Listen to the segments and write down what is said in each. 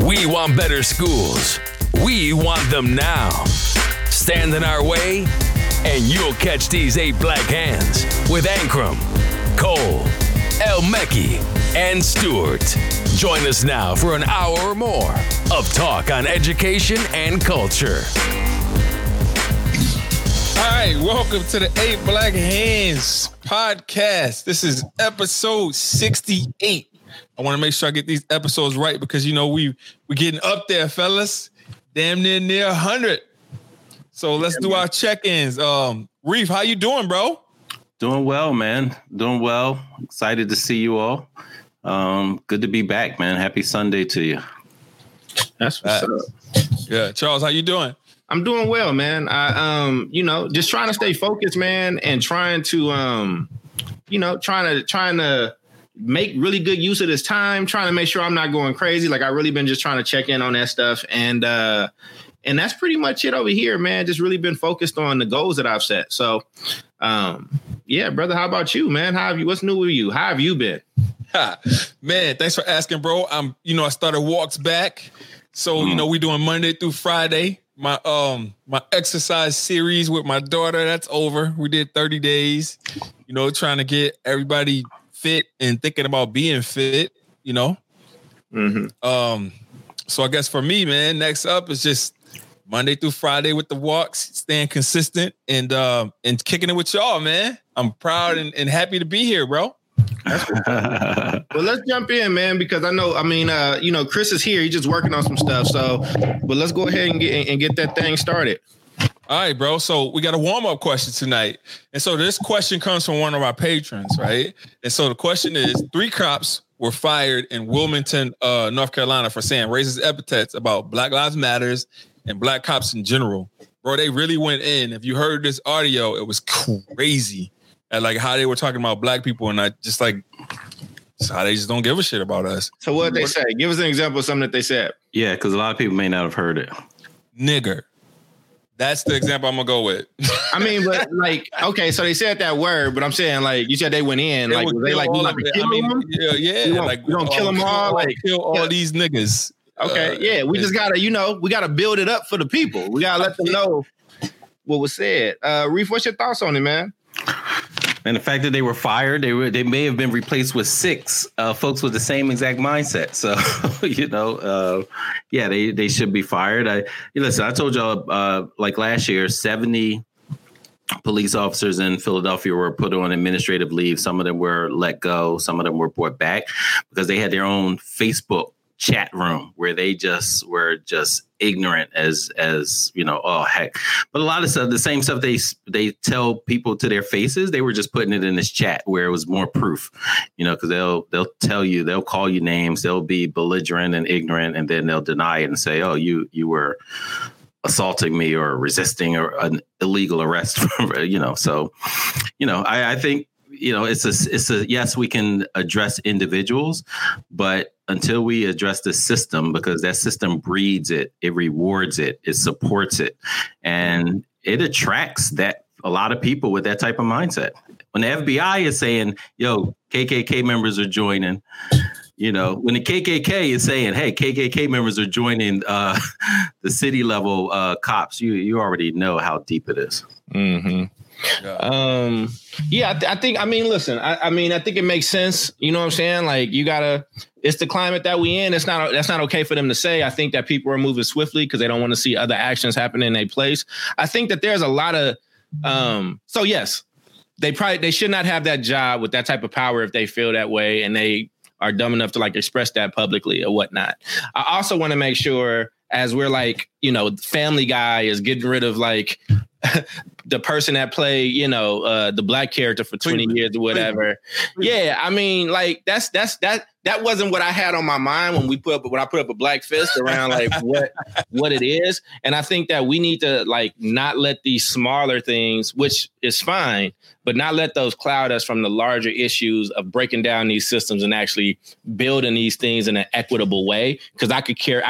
We want better schools. We want them now. Stand in our way, and you'll catch these 8 black hands with Ankrum, Cole, El-Mekki, and Stewart. Join us now for an hour or more of talk on education and culture. All right, welcome to the 8 Black Hands podcast. This is episode 68. I want to make sure I get these episodes right because, you know, we're getting up there, fellas. Damn near 100. So let's do our check-ins. Reef, how you doing, bro? Doing well, man. Doing well. Excited to see you all. Good to be back, man. Happy Sunday to you. That's what's up. Yeah, Charles, how you doing? I'm doing well, man. I, you know, just trying to stay focused, man, and trying to, you know, trying to make really good use of this time, trying to make sure I'm not going crazy. Like, I really been just trying to check in on that stuff. And that's pretty much it over here, man. Just really been focused on the goals that I've set. So, yeah, brother, how about you, man? What's new with you? How have you been? Man, thanks for asking, bro. I started walks back. So, you know, we doing Monday through Friday. My exercise series with my daughter, that's over. We did 30 days, you know, trying to get everybody fit and thinking about being fit, you know. Mm-hmm. So I guess for me, man, next up is just Monday through Friday with the walks, staying consistent and kicking it with y'all, man. I'm proud and happy to be here, bro. Well, let's jump in, man, because I know Chris is here. He's just working on some stuff. But let's go ahead and get that thing started. All right, bro. So we got a warm up question tonight. And so this question comes from one of our patrons, right? And so the question is, 3 cops were fired in Wilmington, North Carolina for saying racist epithets about Black Lives Matters and Black cops in general. Bro, they really went in. If you heard this audio, it was crazy. Like how they were talking about Black people, and I just like how they just don't give a shit about us. So what they say? Give us an example of something that they said. Yeah, because a lot of people may not have heard it. Nigger. That's the example I'm gonna go with. I mean, but like, okay, so they said that word, but I'm saying like you said they went in, like were they like we like to kill them? Yeah, like we gonna kill them all, like kill all these niggas. Okay, yeah, we just gotta, you know, we gotta build it up for the people. We gotta let them know what was said. Reef, what's your thoughts on it, man? And the fact that they were fired, they may have been replaced with 6 folks with the same exact mindset. So, you know, yeah, they should be fired. I told y'all like last year, 70 police officers in Philadelphia were put on administrative leave. Some of them were let go. Some of them were brought back because they had their own Facebook chat room where they just were just ignorant as you know, oh heck. But a lot of stuff, the same stuff they tell people to their faces, they were just putting it in this chat where it was more proof, you know, because they'll tell you, they'll call you names, they'll be belligerent and ignorant, and then they'll deny it and say, oh, you were assaulting me or resisting or an illegal arrest, you know. So, you know, I think, you know, it's a yes, we can address individuals, but until we address the system, because that system breeds it, it rewards it, it supports it, and it attracts that a lot of people with that type of mindset. When the FBI is saying, yo, KKK members are joining, you know, when the KKK is saying, hey, KKK members are joining the city level cops, you already know how deep it is. Mm-hmm. Yeah. I think it makes sense. You know what I'm saying? Like it's the climate that we in. That's not okay for them to say. I think that people are moving swiftly because they don't want to see other actions happen in their place. I think that there's a lot of, so yes, they should not have that job with that type of power if they feel that way. And they are dumb enough to like express that publicly or whatnot. I also want to make sure as we're like, you know, Family Guy is getting rid of like, the person that played, you know, the Black character for 20 years or whatever. Yeah, I mean, like that wasn't what I had on my mind when I put up a Black fist around like what it is. And I think that we need to like not let these smaller things, which is fine, but not let those cloud us from the larger issues of breaking down these systems and actually building these things in an equitable way. Because I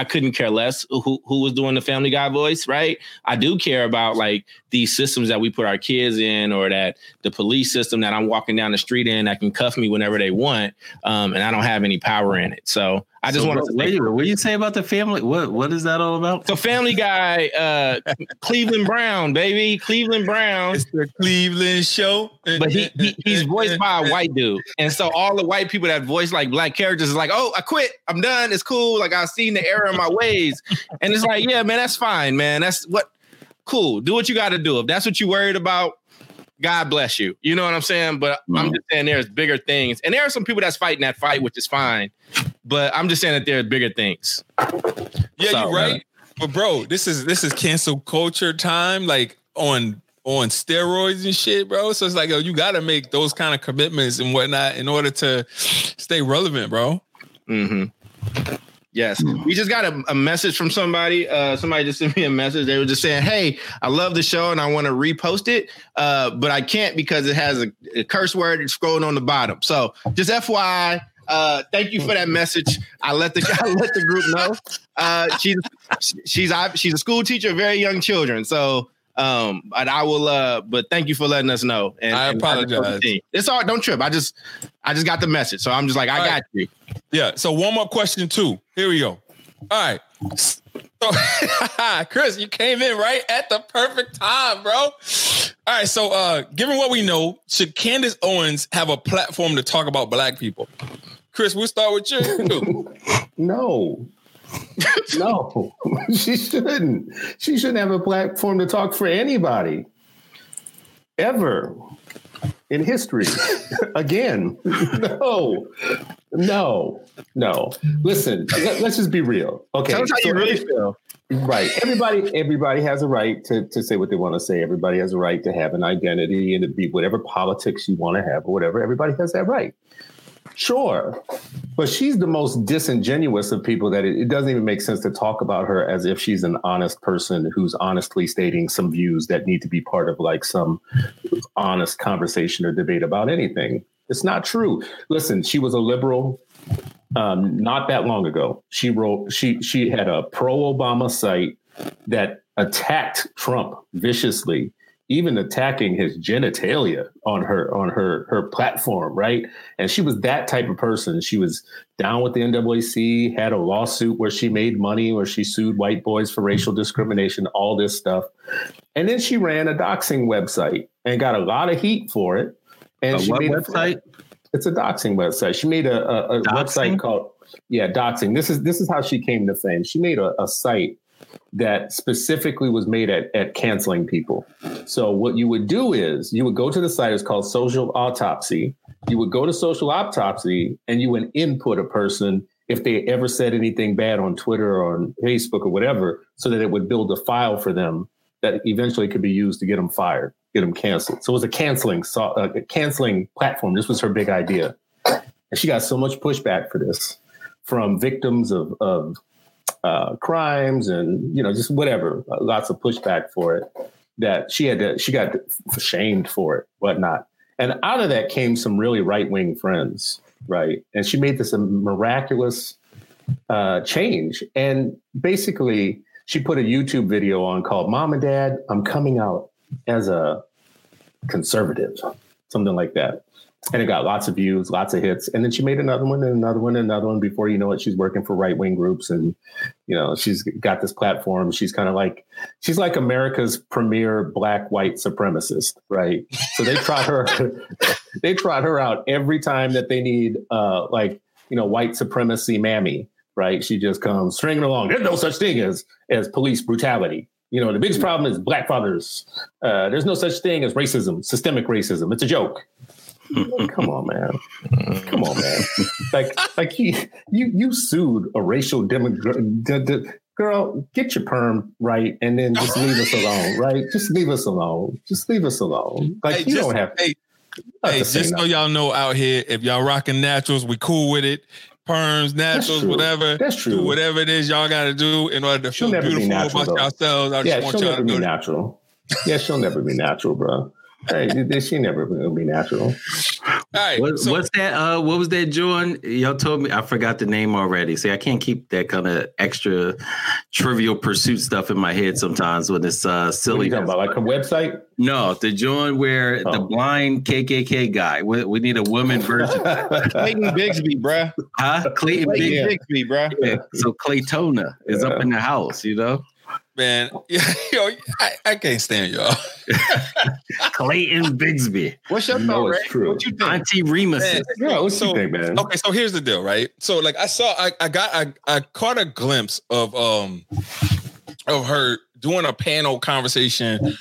couldn't care less who was doing the Family Guy voice, right? I do care about like these systems that we put our kids in, or that the police system that I'm walking down the street in that can cuff me whenever they want. And I don't have any power in it. So I just want to say, what do you say about the family? What is that all about? So Family Guy, Cleveland Brown, baby. Cleveland Brown. It's the Cleveland show. But he's voiced by a white dude. And so all the white people that voice like black characters is like, oh, I quit. I'm done. It's cool. Like, I've seen the error in my ways. And it's like, yeah, man, that's fine, man. That's what. Cool. Do what you got to do. If that's what you're worried about, God bless you. You know what I'm saying? But I'm just saying there's bigger things. And there are some people that's fighting that fight, which is fine. But I'm just saying that there are bigger things. Yeah, so, you're right. But bro, this is cancel culture time, like on steroids and shit, bro. So it's like, yo, you got to make those kind of commitments and whatnot in order to stay relevant, bro. Mm-hmm. Yes. We just got a message from somebody. Somebody just sent me a message. They were just saying, hey, I love the show and I want to repost it, but I can't because it has a curse word scrolling on the bottom. So just FYI, thank you for that message. I let the group know. She's a school teacher of very young children. So and I will but thank you for letting us know. And I apologize. It's all right, don't trip. I just got the message. So I'm just like, I got you. Yeah. So one more question too. Here we go. All right. So Chris, you came in right at the perfect time, bro. All right. So given what we know, should Candace Owens have a platform to talk about black people? Chris, we'll start with you. No. No, she shouldn't. She shouldn't have a platform to talk for anybody ever in history. Again, no. Listen, let's just be real. Okay, tell us how you really feel. Right. Everybody has a right to say what they want to say. Everybody has a right to have an identity and to be whatever politics you want to have or whatever. Everybody has that right. Sure. But she's the most disingenuous of people that it doesn't even make sense to talk about her as if she's an honest person who's honestly stating some views that need to be part of like some honest conversation or debate about anything. It's not true. Listen, she was a liberal not that long ago. She had a pro-Obama site that attacked Trump viciously, even attacking his genitalia on her platform, right? And she was that type of person. She was down with the NAACP, had a lawsuit where she made money, where she sued white boys for racial discrimination, all this stuff. And then she ran a doxing website and got a lot of heat for it. And she made a website? It's a doxing website. She made a website called doxing. This is how she came to fame. She made a site that specifically was made at canceling people. So what you would do is you would go to the site. It's called Social Autopsy. You would go to Social Autopsy and you would input a person if they ever said anything bad on Twitter or on Facebook or whatever, so that it would build a file for them that eventually could be used to get them fired, get them canceled. So it was a canceling platform. This was her big idea. And she got so much pushback for this from victims of crimes and, just whatever, lots of pushback for it, that she got shamed for it, whatnot. And out of that came some really right-wing friends, right? And she made this a miraculous change. And basically, she put a YouTube video on called Mom and Dad, I'm coming out as a conservative, something like that. And it got lots of views, lots of hits. And then she made another one and another one and another one. Before you know it, she's working for right-wing groups. And, she's got this platform. She's kind of like, she's like America's premier black, white supremacist, right? So they trot her out every time that they need, white supremacy mammy, right? She just comes stringing along. There's no such thing as police brutality. The biggest problem is black fathers. There's no such thing as racism, systemic racism. It's a joke. Come on, man. Like you sued a racial demographic. Girl, get your perm right, and then just leave us alone, right? Just leave us alone. Like hey, you just, don't have. Hey, just so y'all know out here, if y'all rocking naturals, we cool with it. Perms, naturals, whatever. That's true. Do whatever it is y'all got to do in order to she'll feel beautiful about yourselves. I just want y'all to be natural. Yeah, she'll never be natural, bro. Hey, she never will be natural. All right. What's that? What was that, Jordan? Y'all told me. I forgot the name already. See, I can't keep that kind of extra Trivial Pursuit stuff in my head sometimes when it's silly. What are you talking about, like a website? No, the Jordan where the blind KKK guy. We need a woman version. Clayton Bigsby, bruh. Huh? Clayton Bigsby, bruh. Yeah. So Claytona is up in the house, you know? Man, yo, I can't stand y'all. Clayton Bigsby. What's your thought, Ray? True. What you think? Auntie Remus. Yeah, what's so, you think, man? Okay, so here's the deal, right? So like I caught a glimpse of her doing a panel conversation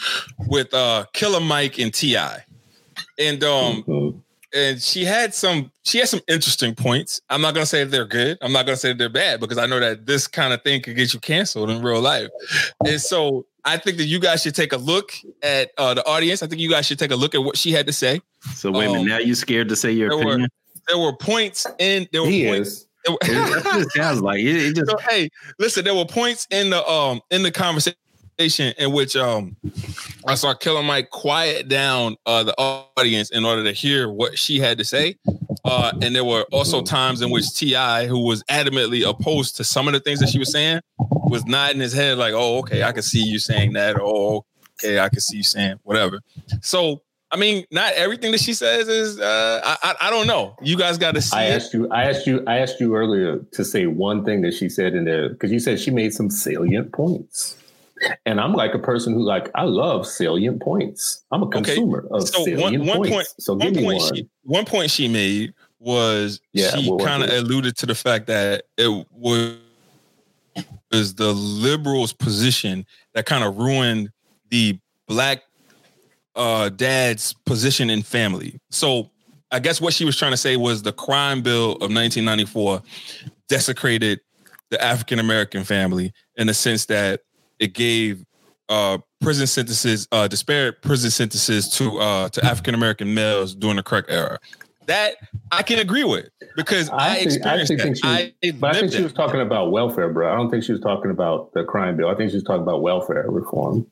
with Killer Mike and T.I. And she had some interesting points. I'm not going to say they're good. I'm not going to say they're bad because I know that this kind of thing could get you canceled in real life. And so I think that you guys should take a look at the audience. I think you guys should take a look at what she had to say. So wait a minute. Now you scared to say your opinion? There were points in... So, hey, listen, there were points in the conversation in which I saw Killer Mike quiet down the audience in order to hear what she had to say. And there were also times in which T.I., who was adamantly opposed to some of the things that she was saying, was nodding his head like, oh, okay, I can see you saying that. Oh, okay, I can see you saying whatever. So, I mean, not everything that she says is, I don't know. You guys got to see it. I asked you earlier to say one thing that she said in there because you said she made some salient points. And I'm like a person who like, I love salient points. I'm a consumer of salient points. One point she made was she kind of alluded to the fact that it was the liberals' position that kind of ruined the black dad's position in family. So I guess what she was trying to say was the crime bill of 1994 desecrated the African-American family in the sense that it gave disparate prison sentences to African-American males during the crack era. That I can agree with because I think she was talking about welfare, bro. I don't think she was talking about the crime bill. I think she was talking about welfare reform.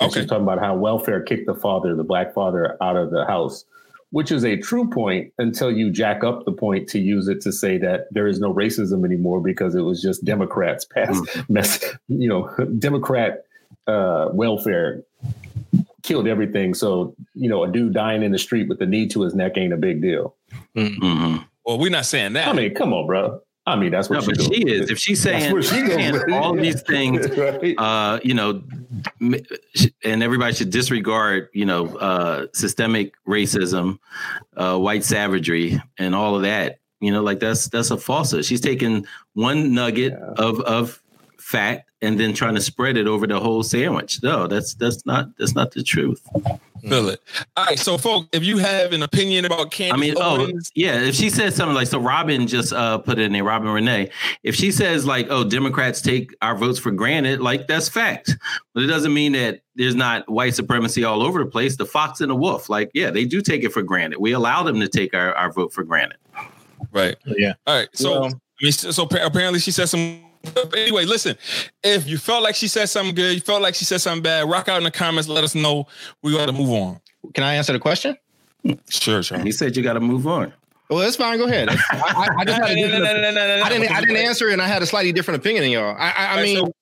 And okay. She was talking about how welfare kicked the father, the black father, out of the house, which is a true point until you jack up the point to use it to say that there is no racism anymore because it was just Democrats Democrat welfare killed everything. So, you know, a dude dying in the street with the knee to his neck ain't a big deal. Mm-hmm. Well, we're not saying that. I mean, come on, bro. I mean, that's what she is. If she's saying all these things, you know, and everybody should disregard, you know, systemic racism, white savagery and all of that, you know, like that's a falsehood. She's taking one nugget of fact and then trying to spread it over the whole sandwich. No, that's not the truth. Feel it. All right, so folks, if you have an opinion about Candace Owens, if she says something like, so Robin just put it in there, Robin Renee, if she says like, oh, Democrats take our votes for granted, like that's fact. But it doesn't mean that there's not white supremacy all over the place. The fox and the wolf, like, yeah, they do take it for granted. We allow them to take our vote for granted. Right. Yeah. All right. So, well, I mean, so apparently she said some. Anyway, listen, if you felt like she said something good, you felt like she said something bad, rock out in the comments. Let us know. We got to move on. Can I answer the question? Sure. He said you got to move on. Well, that's fine. Go ahead. I didn't answer, and I had a slightly different opinion than y'all.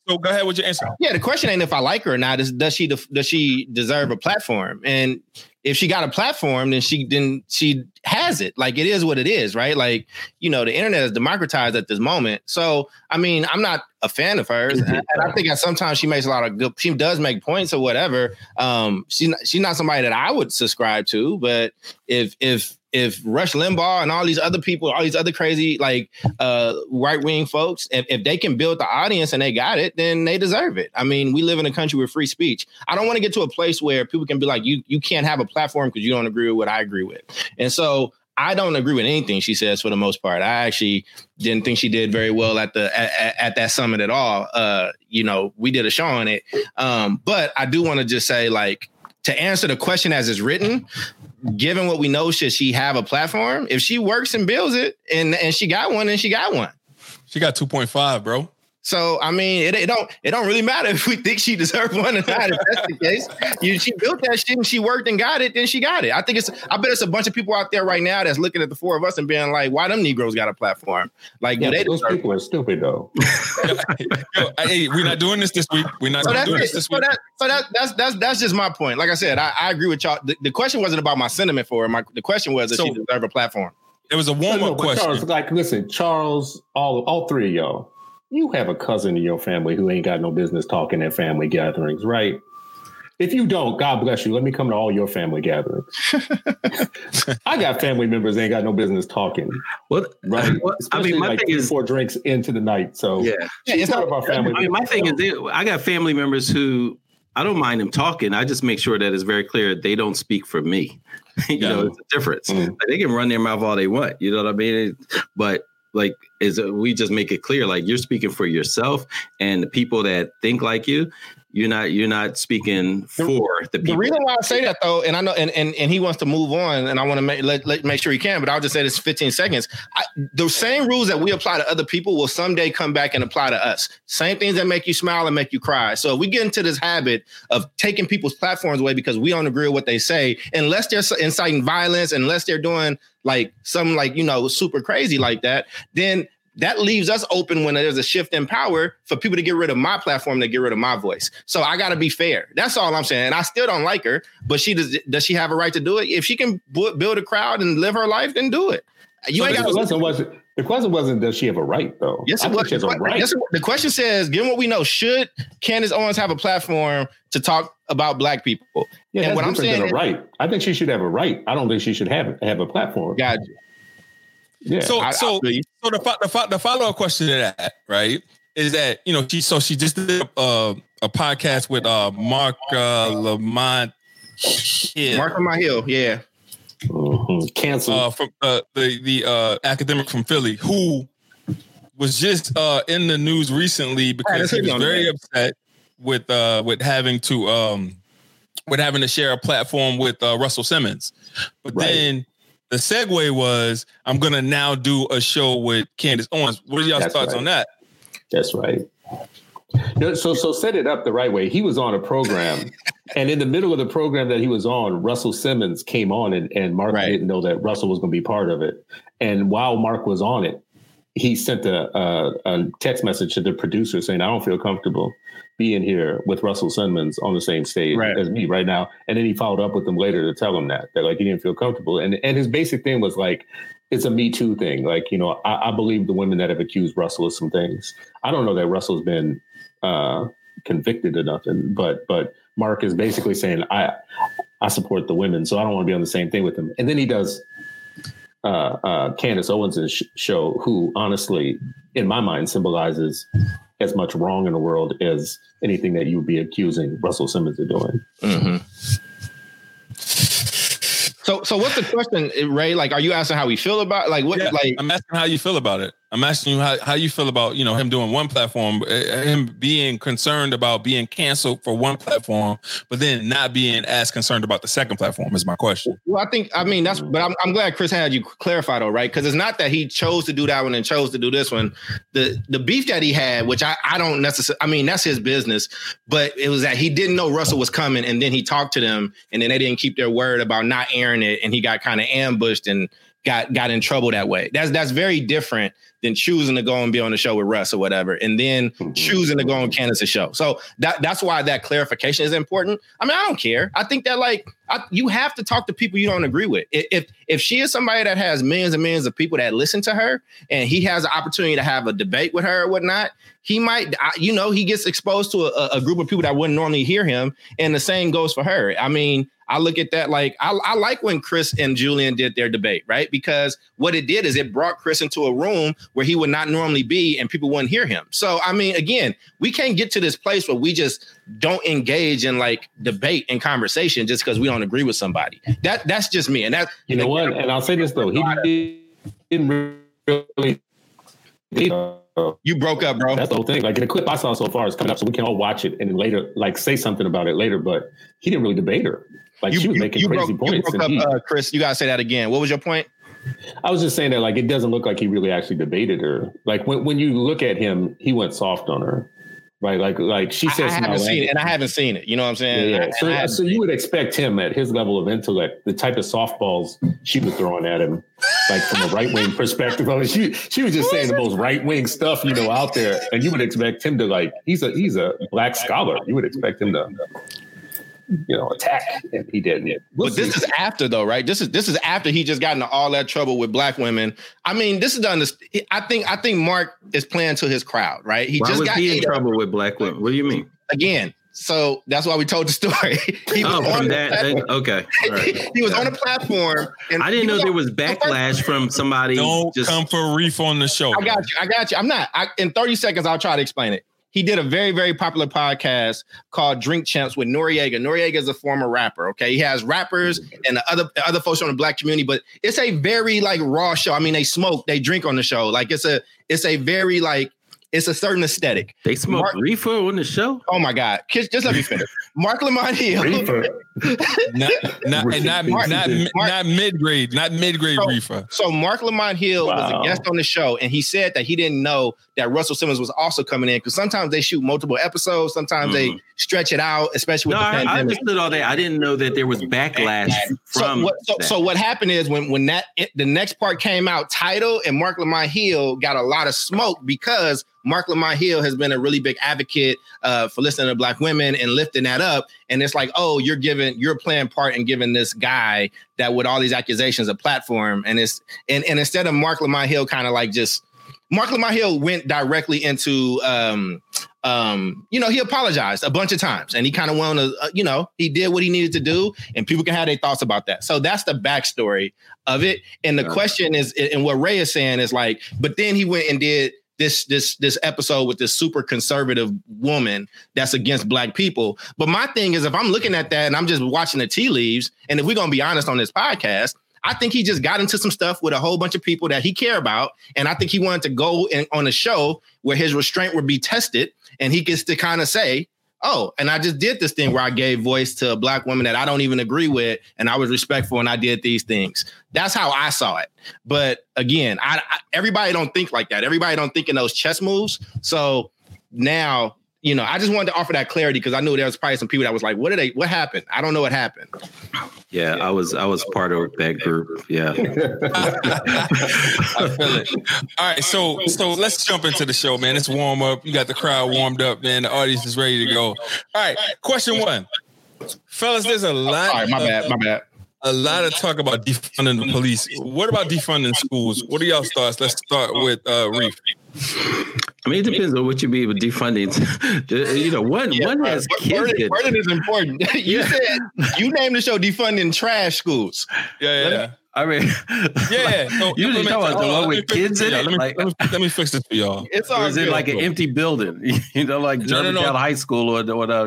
So go ahead with your answer. Yeah, the question ain't if I like her or not. Is does she deserve a platform? And if she got a platform, then she has it. Like, it is what it is, right? Like, you know, the internet is democratized at this moment. So, I mean, I'm not a fan of hers. And I think that sometimes she makes a lot of good, she does make points or whatever. She's not somebody that I would subscribe to, but if Rush Limbaugh and all these other people, all these other crazy, like, right-wing folks, if they can build the audience and they got it, then they deserve it. I mean, we live in a country with free speech. I don't want to get to a place where people can be like, you can't have a platform because you don't agree with what I agree with. And so I don't agree with anything she says for the most part. I actually didn't think she did very well at that summit at all. You know, we did a show on it. But I do want to just say, like, to answer the question as it's written, given what we know, should she have a platform? If she works and builds it, and she got one. She got 2.5, bro. So, I mean, it don't really matter if we think she deserved one or not. If that's the case, she built that shit and she worked and got it, then she got it. I bet it's a bunch of people out there right now that's looking at the four of us and being like, "Why them Negroes got a platform?" Like, yeah, those people are stupid though. Hey, we're not doing this week. We're not doing this week. So that's just my point. Like I said, I agree with y'all. The question wasn't about my sentiment for her. The question was if she deserved a platform. It was a warm-up question. Charles, all three of y'all. You have a cousin in your family who ain't got no business talking at family gatherings, right? If you don't, God bless you. Let me come to all your family gatherings. I got family members that ain't got no business talking. What? Right? Especially my thing is 4 drinks into the night. So yeah, it's not about family. My thing is, I got family members who I don't mind them talking. I just make sure that it's very clear they don't speak for me. you know, it's a difference. Mm. Like, they can run their mouth all they want. You know what I mean? But like, we just make it clear, like, you're speaking for yourself and the people that think like you. You're not speaking for the people. The reason why I say that though, and I know, and he wants to move on, and I want to make sure he can, but I'll just say this in 15 seconds. The same rules that we apply to other people will someday come back and apply to us. Same things that make you smile and make you cry. So if we get into this habit of taking people's platforms away because we don't agree with what they say, unless they're inciting violence, unless they're doing like something like, you know, super crazy like that, then that leaves us open when there's a shift in power for people to get rid of my platform, to get rid of my voice. So I got to be fair. That's all I'm saying. And I still don't like her, but does she have a right to do it? If she can build a crowd and live her life, then do it. The question wasn't, does she have a right, though? Yes, it was. She has a right. Yes, the question says, given what we know, should Candace Owens have a platform to talk about black people? Yeah, and what I'm saying is, right. I think she should have a right. I don't think she should have a platform. Gotcha. Yeah, so the follow-up question to that, right, is that, you know, she just did a podcast with Mark Lamont Hill. Mark Lamont Hill, yeah. Canceled. From the academic from Philly, who was just in the news recently because he was very upset with having to share a platform with Russell Simmons. But then the segue was, I'm going to now do a show with Candace Owens. What are y'all's thoughts on that? That's right. So set it up the right way. He was on a program, and in the middle of the program that he was on, Russell Simmons came on, and Mark didn't know that Russell was going to be part of it. And while Mark was on it, he sent a text message to the producer saying, I don't feel comfortable being here with Russell Simmons on the same stage as me right now. And then he followed up with them later to tell him that like he didn't feel comfortable. And his basic thing was like, it's a Me Too thing. Like, you know, I believe the women that have accused Russell of some things. I don't know that Russell's been convicted or nothing, but Mark is basically saying, I support the women, so I don't want to be on the same thing with them. And then he does Candace Owens' show, who honestly, in my mind, symbolizes as much wrong in the world as anything that you would be accusing Russell Simmons of doing. Mm-hmm. So what's the question, Ray? Like, are you asking how we feel about I'm asking how you feel about it. I'm asking you how you feel about, you know, him doing one platform, him being concerned about being canceled for one platform, but then not being as concerned about the second platform is my question. Well, I'm glad Chris had you clarify though, right? Because it's not that he chose to do that one and chose to do this one. The beef that he had, which I don't necessarily, I mean, that's his business, but it was that he didn't know Russell was coming, and then he talked to them, and then they didn't keep their word about not airing it, and he got kind of ambushed and got in trouble that way. That's very different than choosing to go and be on the show with Russ or whatever, and then choosing to go on Candace's show. So that's why that clarification is important. I mean, I don't care. I think that you have to talk to people you don't agree with. If she is somebody that has millions and millions of people that listen to her, and he has the opportunity to have a debate with her or whatnot, he might, you know, he gets exposed to a group of people that wouldn't normally hear him. And the same goes for her. I mean, I look at that like, I like when Chris and Julian did their debate, right? Because what it did is it brought Chris into a room where he would not normally be and people wouldn't hear him. So, I mean, again, we can't get to this place where we just don't engage in like debate and conversation just because we don't agree with somebody. That's just me. And you know what? And I'll say this though, he didn't really. You broke up, bro. That's the whole thing. Like, the clip I saw so far is coming up, so we can all watch it and then later, like, say something about it later. But he didn't really debate her. Like, she was making crazy points. You broke up, Chris. You gotta say that again. What was your point? I was just saying that, like, it doesn't look like he really actually debated her. Like, when you look at him, he went soft on her, right? Like she says, I haven't seen it. You know what I'm saying? Yeah. So you would expect him at his level of intellect, the type of softballs she was throwing at him, like from a right wing perspective. I mean, she was just saying the most right wing stuff, you know, out there, and you would expect him to, like, he's a black scholar. You would expect him to, you know, attack, and he didn't. But this is after, though, right? This is after he just got into all that trouble with black women. I mean, this is the. I think Mark is playing to his crowd, right? He just got in trouble with black women. What do you mean? Again, so that's why we told the story. Okay. All right. He was on a platform, and I didn't know there was backlash from somebody. Don't come for Reef on the show. I got you. I'm not. In 30 seconds, I'll try to explain it. He did a very, very popular podcast called Drink Champs with Noriega. Noriega is a former rapper, okay? He has rappers and the other folks from the black community, but it's a very, like, raw show. I mean, they smoke, they drink on the show. Like, it's a very, like, it's a certain aesthetic. They smoke reefer on the show? Oh, my God. Just let me finish. Mark Lamont Hill. Reefer. not mid-grade. Not mid-grade reefer. So Mark Lamont Hill was a guest on the show, and he said that he didn't know that Russell Simmons was also coming in, because sometimes they shoot multiple episodes. Sometimes they stretch it out, especially with the pandemic. I understood all that. I didn't know that there was backlash from So what happened is when the next part came out, Title and Mark Lamont Hill got a lot of smoke because Mark Lamont Hill has been a really big advocate for listening to black women and lifting that up. And it's like, oh, you're playing part in giving this guy that with all these accusations a platform. And and instead of Mark Lamont Hill kind of like just, Mark Lamont Hill went directly into, you know, he apologized a bunch of times, and he kind of went on a, you know, he did what he needed to do, and people can have their thoughts about that. So that's the backstory of it. And the question is, and what Ray is saying is like, but then he went and did this episode with this super conservative woman that's against black people. But my thing is, if I'm looking at that and I'm just watching the tea leaves, and if we're going to be honest on this podcast, I think he just got into some stuff with a whole bunch of people that he cared about. And I think he wanted to go in on a show where his restraint would be tested, and he gets to kind of say, oh, and I just did this thing where I gave voice to a black woman that I don't even agree with, and I was respectful, and I did these things. That's how I saw it. But again, I everybody don't think like that. Everybody don't think in those chess moves. So now, you know, I just wanted to offer that clarity, because I knew there was probably some people that was like, what happened? I don't know what happened. Yeah, I was part of that group. Yeah. I feel it. All right, so let's jump into the show, man. It's warm up. You got the crowd warmed up, man. The audience is ready to go. All right, question one. Fellas, there's a lot. All right, my bad. A lot of talk about defunding the police. What about defunding schools? What are y'all's thoughts? Let's start with Reef. I mean, it depends on what you mean with defunding. You know, one has kids. Wording is important. You said you named the show defunding trash schools. Yeah. I mean, yeah. So you just talking about the one with kids in it. Let me fix this for y'all. It's all. Or is it like an empty building? You know, like Germantown High School or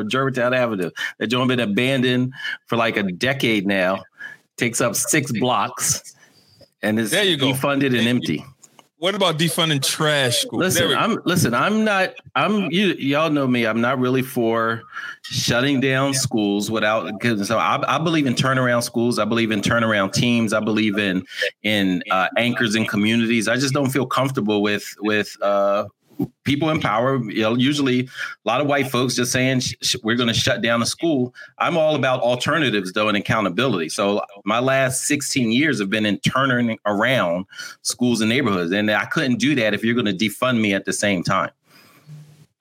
Germantown Avenue. That's been abandoned for like a decade now. Takes up 6 blocks, and it's defunded and empty. What about defunding trash schools? Y'all know me. I'm not really for shutting down schools without. So I believe in turnaround schools. I believe in turnaround teams. I believe in anchors in communities. I just don't feel comfortable with people in power. You know, usually a lot of white folks just saying we're going to shut down a school. I'm all about alternatives, though, and accountability. So my last 16 years have been in turning around schools and neighborhoods. And I couldn't do that if you're going to defund me at the same time.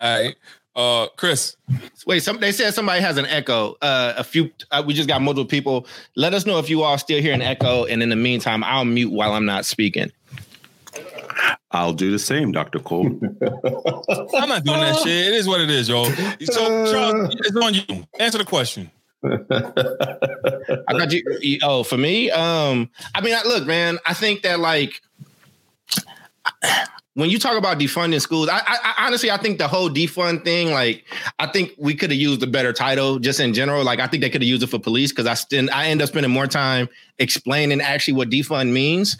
All right. Chris. Wait, they said somebody has an echo. We just got multiple people. Let us know if you all still hear an echo. And in the meantime, I'll mute while I'm not speaking. I'll do the same, Dr. Cole. I'm not doing that shit. It is what it is, yo. So, Charles, it's on you. Answer the question. I got you. Oh, for me? I mean, look, man, I think that, like, when you talk about defunding schools, I honestly, I think the whole defund thing, like, I think we could have used a better title just in general. Like, I think they could have used it for police, because I end up spending more time explaining actually what defund means.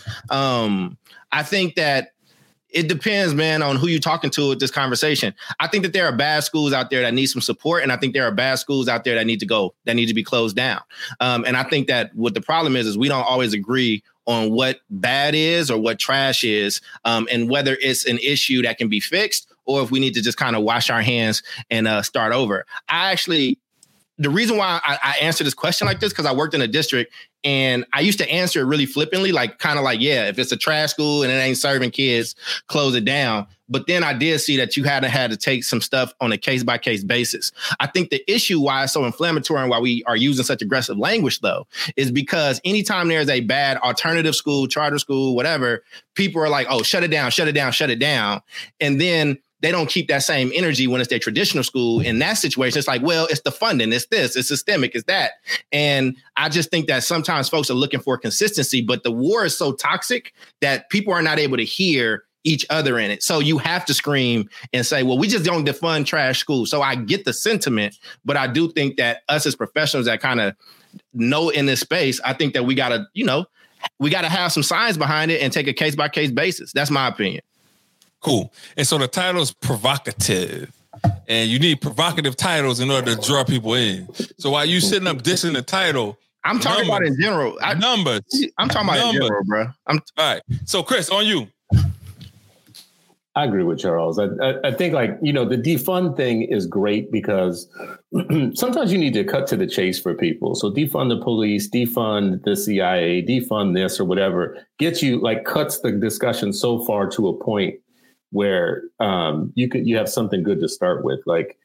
I think that it depends, man, on who you're talking to with this conversation. I think that there are bad schools out there that need some support, and I think there are bad schools out there that need to be closed down. And I think that what the problem is we don't always agree on what bad is or what trash is, and whether it's an issue that can be fixed or if we need to just kind of wash our hands and start over. The reason why I answer this question like this, because I worked in a district and I used to answer it really flippantly, like kind of like, yeah, if it's a trash school and it ain't serving kids, close it down. But then I did see that you had to take some stuff on a case by case basis. I think the issue why it's so inflammatory and why we are using such aggressive language, though, is because anytime there's a bad alternative school, charter school, whatever, people are like, oh, shut it down, shut it down, shut it down. And then they don't keep that same energy when it's their traditional school. In that situation, it's like, well, it's the funding, it's this, it's systemic, it's that. And I just think that sometimes folks are looking for consistency, but the war is so toxic that people are not able to hear each other in it. So you have to scream and say, well, we just don't defund trash schools. So I get the sentiment, but I do think that us as professionals that kind of know in this space, I think that we got to, we got to have some science behind it and take a case by case basis. That's my opinion. Cool. And so the title is provocative, and you need provocative titles in order to draw people in. So while you sitting up dissing the title, I'm talking about in general. Numbers. I'm talking about in general, bro. All right. So Chris, on you. I agree with Charles. I think the defund thing is great because sometimes you need to cut to the chase for people. So defund the police, defund the CIA, defund this or whatever gets you cuts the discussion so far to a point where you have something good to start with. Like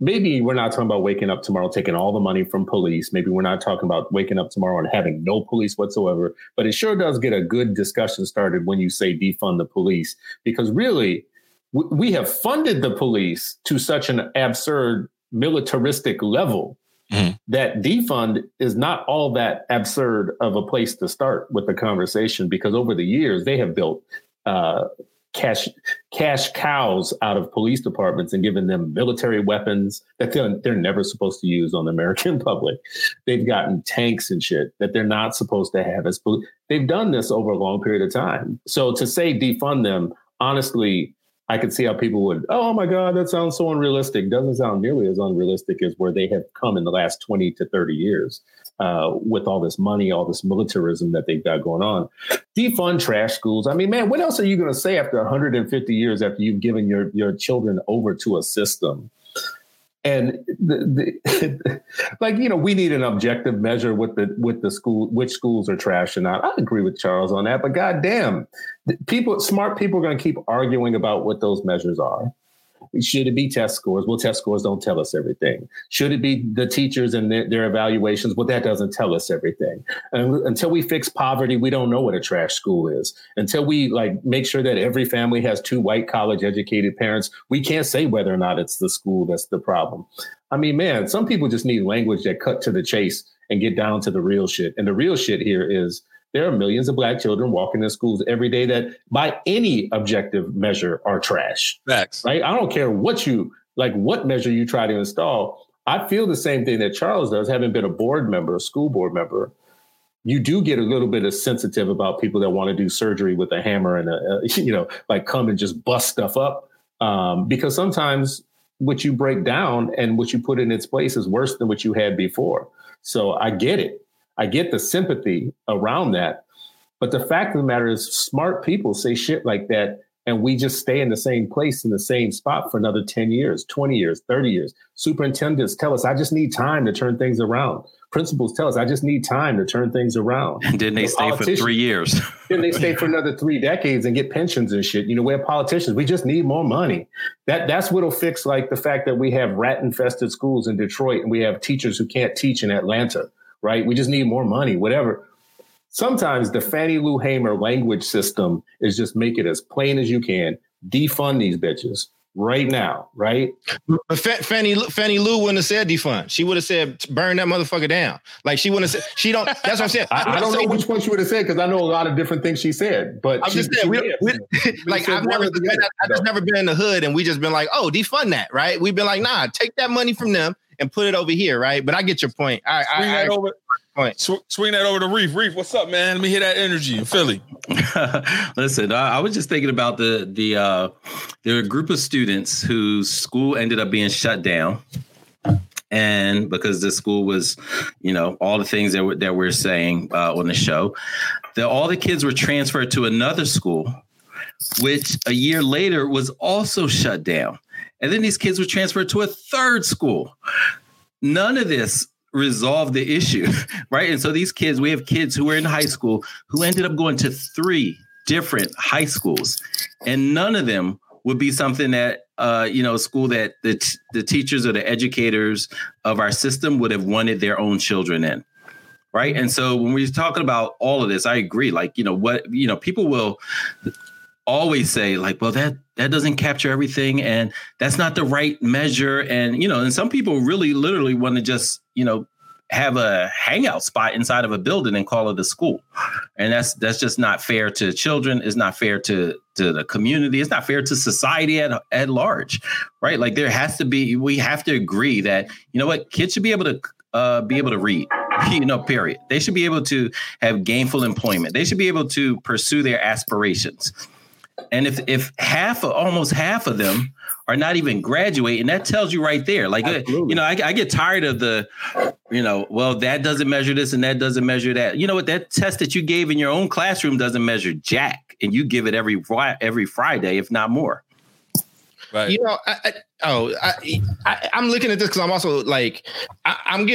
maybe we're not talking about waking up tomorrow, taking all the money from police. Maybe we're not talking about waking up tomorrow and having no police whatsoever. But it sure does get a good discussion started when you say defund the police, because really we have funded the police to such an absurd militaristic level that defund is not all that absurd of a place to start with the conversation, because over the years they have built cash cows out of police departments and giving them military weapons that they're never supposed to use on the American public. They've gotten tanks and shit that they're not supposed to have. They've done this over a long period of time. So to say defund them, honestly, I could see how people would, oh my God, that sounds so unrealistic. Doesn't sound nearly as unrealistic as where they have come in the last 20 to 30 years with all this money, all this militarism that they've got going on. Defund trash schools. I mean, man, what else are you going to say after 150 years after you've given your children over to a system? And we need an objective measure with the school, which schools are trash or not. I agree with Charles on that, but goddamn, smart people are going to keep arguing about what those measures are. Should it be test scores? Well, test scores don't tell us everything. Should it be the teachers and their evaluations? Well, that doesn't tell us everything. And until we fix poverty, we don't know what a trash school is. Until we make sure that every family has two white college educated parents, we can't say whether or not it's the school that's the problem. I mean, man, some people just need language that cut to the chase and get down to the real shit. And the real shit here is there are millions of Black children walking in schools every day that by any objective measure are trash. Facts. Right? I don't care what measure you try to install. I feel the same thing that Charles does. Having been a school board member, you do get a little bit of sensitive about people that want to do surgery with a hammer and come and just bust stuff up. Because sometimes what you break down and what you put in its place is worse than what you had before. So I get it. I get the sympathy around that. But the fact of the matter is smart people say shit like that, and we just stay in the same place in the same spot for another 10 years, 20 years, 30 years. Superintendents tell us, I just need time to turn things around. Principals tell us, I just need time to turn things around. And didn't they stay for 3 years? Didn't they stay for another 3 decades and get pensions and shit? We have politicians. We just need more money. That's what'll fix the fact that we have rat-infested schools in Detroit and we have teachers who can't teach in Atlanta. Right? We just need more money, whatever. Sometimes the Fannie Lou Hamer language system is just make it as plain as you can. Defund these bitches right now, right? But Fannie Lou wouldn't have said defund. She would have said burn that motherfucker down. She wouldn't have said, she don't, that's what I'm saying. I don't know which one she would have said, because I know a lot of different things she said. But I'm just saying, I've just never been in the hood and we just been like, oh, defund that, right? We've been like, nah, take that money from them and put it over here, right? But I get your point. Swing that over to Reef. Reef, what's up, man? Let me hear that energy in Philly. Listen, I was just thinking about there were a group of students whose school ended up being shut down. And because the school was, you know, all the things that we're saying on the show, all the kids were transferred to another school, which a year later was also shut down. And then these kids were transferred to a third school. None of this resolved the issue, right? And so these kids, we have kids who were in high school who ended up going to three different high schools, and none of them would be something that, you know, a school that the teachers or the educators of our system would have wanted their own children in. Right. And so when we're talking about all of this, I agree. Like, you know what, you know, people will always say like, well, that doesn't capture everything. And that's not the right measure. And, you know, and some people really literally want to just, you know, have a hangout spot inside of a building and call it a school. And that's just not fair to children. It's not fair to the community. It's not fair to society at large, right? Like there has to be, we have to agree that, you know what, kids should be able to read, you know, period. They should be able to have gainful employment. They should be able to pursue their aspirations. And if almost half of them are not even graduating, that tells you right there. Like, Absolutely. You know, I get tired of the, you know, well, that doesn't measure this and that doesn't measure that. You know what? That test that you gave in your own classroom doesn't measure jack, and you give it every Friday, if not more. Right. You know, I'm looking at this because I'm also like, I am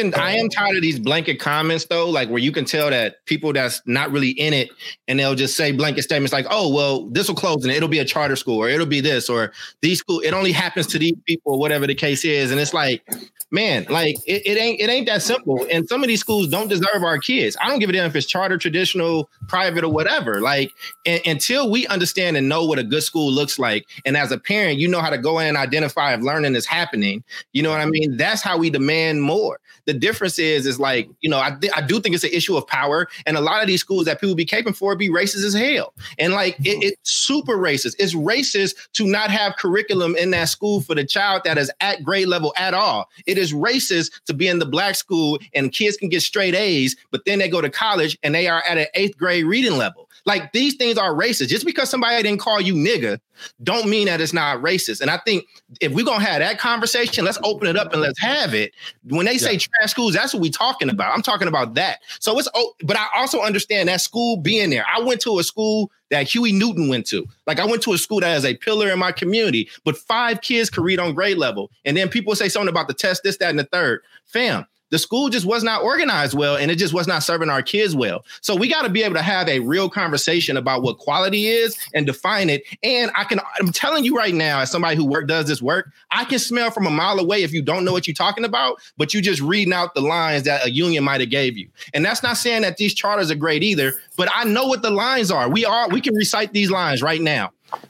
tired of these blanket comments though, like where you can tell that people that's not really in it and they'll just say blanket statements like, oh, well, this will close and it'll be a charter school or it'll be this or these school. It only happens to these people or whatever the case is. And it's like, man, like it ain't that simple. And some of these schools don't deserve our kids. I don't give a damn if it's charter, traditional, private or whatever. Like until we understand and know what a good school looks like. And as a parent, you know how to go in and identify if learning is happening. You know what I mean? That's how we demand more. The difference is like, you know, I do think it's an issue of power. And a lot of these schools that people be caping for be racist as hell. And like it's super racist. It's racist to not have curriculum in that school for the child that is at grade level at all. It is racist to be in the black school and kids can get straight A's, but then they go to college and they are at an 8th grade reading level. Like these things are racist. Just because somebody didn't call you nigga don't mean that it's not racist. And I think if we're going to have that conversation, let's open it up and let's have it. When they say trash schools, that's what we're talking about. I'm talking about that. So it's, but I also understand that school being there. I went to a school that Huey Newton went to. Like I went to a school that is a pillar in my community, but 5 kids could read on grade level. And then people say something about the test, this, that, and the third. Fam. The school just was not organized well, and it just was not serving our kids well. So we got to be able to have a real conversation about what quality is and define it. And I'm telling you right now, as somebody who does this work, I can smell from a mile away if you don't know what you're talking about, but you just reading out the lines that a union might have gave you. And that's not saying that these charters are great either, but I know what the lines are. We can recite these lines right now.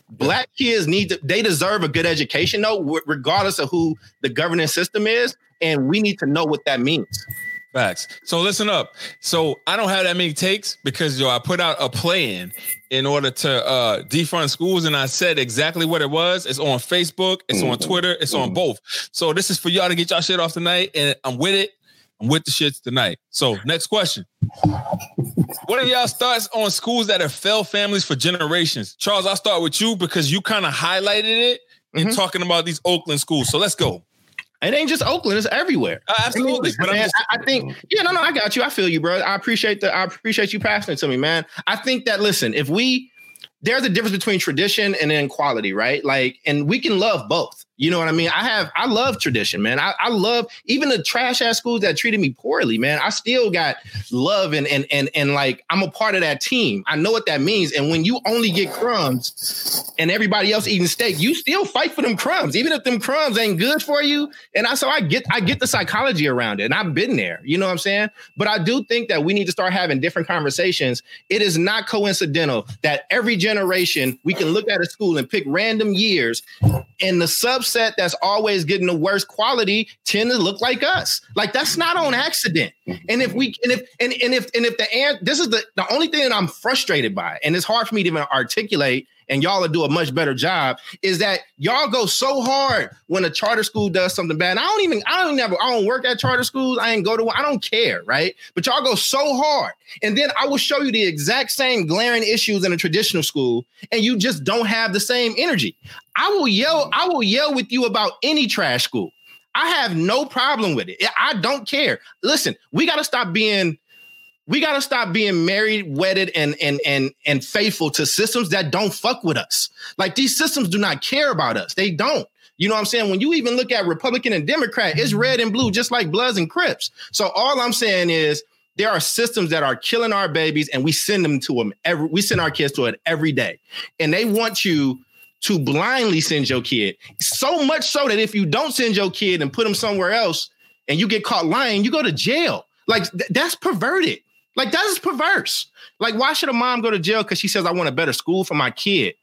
Black kids they deserve a good education, though, regardless of who the governing system is. And we need to know what that means. Facts. So listen up. So I don't have that many takes because I put out a plan in order to defund schools. And I said exactly what it was. It's on Facebook. It's on Twitter. It's on both. So this is for y'all to get y'all shit off tonight. And I'm with it. I'm with the shits tonight. So next question. What are y'all's thoughts on schools that have failed families for generations? Charles, I'll start with you because you kind of highlighted it in talking about these Oakland schools. So let's go. It ain't just Oakland; it's everywhere. Absolutely, but I think, I got you. I feel you, bro. I appreciate you passing it to me, man. I think that there's a difference between tradition and inequality, right? Like, and we can love both. You know what I mean? I love tradition, man. I love even the trash ass schools that treated me poorly, man. I still got love and like I'm a part of that team. I know what that means. And when you only get crumbs and everybody else eating steak, you still fight for them crumbs, even if them crumbs ain't good for you. And I get the psychology around it, and I've been there. You know what I'm saying? But I do think that we need to start having different conversations. It is not coincidental that every generation we can look at a school and pick random years, and the subset that's always getting the worst quality tend to look like us. Like that's not on accident. And this is the only thing that I'm frustrated by, and it's hard for me to even articulate, and y'all will do a much better job, is that y'all go so hard when a charter school does something bad. And I don't work at charter schools. I ain't go to one. I don't care, right? But y'all go so hard. And then I will show you the exact same glaring issues in a traditional school, and you just don't have the same energy. I will yell with you about any trash school. I have no problem with it. I don't care. Listen, we gotta stop being married, wedded, and faithful to systems that don't fuck with us. Like, these systems do not care about us. They don't. You know what I'm saying? When you even look at Republican and Democrat, it's red and blue, just like Bloods and Crips. So all I'm saying is there are systems that are killing our babies, and we send them to them. We send our kids to it every day. And they want you to blindly send your kid. So much so that if you don't send your kid and put them somewhere else and you get caught lying, you go to jail. Like, that's perverted. Like, that is perverse. Like, why should a mom go to jail because she says, I want a better school for my kid?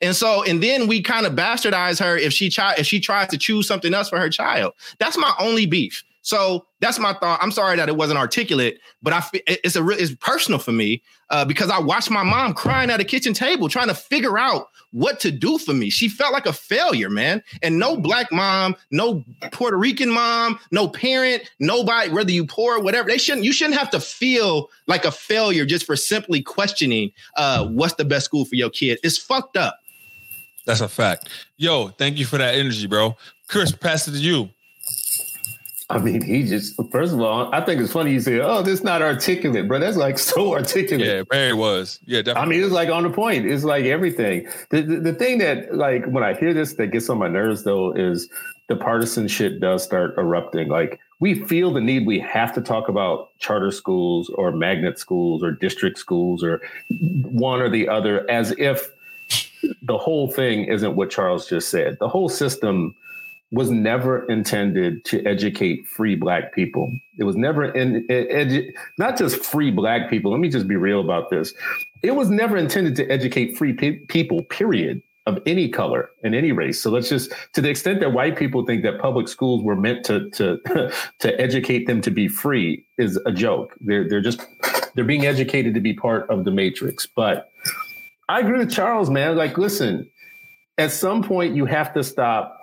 And so, and then we kind of bastardize her if she tries to choose something else for her child. That's my only beef. So that's my thought. I'm sorry that it wasn't articulate, but it's personal for me because I watched my mom crying at a kitchen table trying to figure out what to do for me. She felt like a failure, man. And no black mom, no Puerto Rican mom, no parent, nobody, whether you poor or whatever, you shouldn't have to feel like a failure just for simply questioning what's the best school for your kid. It's fucked up. That's a fact. Yo, thank you for that energy, bro. Chris, pass it to you. I mean, he just, first of all, I think it's funny you say, oh, this is not articulate, bro. That's like so articulate. Yeah, man, it was. Yeah, definitely. I mean, it's like on the point. It's like everything. The thing that, like, when I hear this that gets on my nerves, though, is the partisan shit does start erupting. Like, we feel the need. We have to talk about charter schools or magnet schools or district schools or one or the other as if the whole thing isn't what Charles just said. The whole system was never intended to educate free black people. It was never not just free black people. Let me just be real about this. It was never intended to educate free people, period, of any color and any race. So let's just, to the extent that white people think that public schools were meant to educate them to be free, is a joke. They're being educated to be part of the matrix. But I agree with Charles, man. Like, listen, at some point you have to stop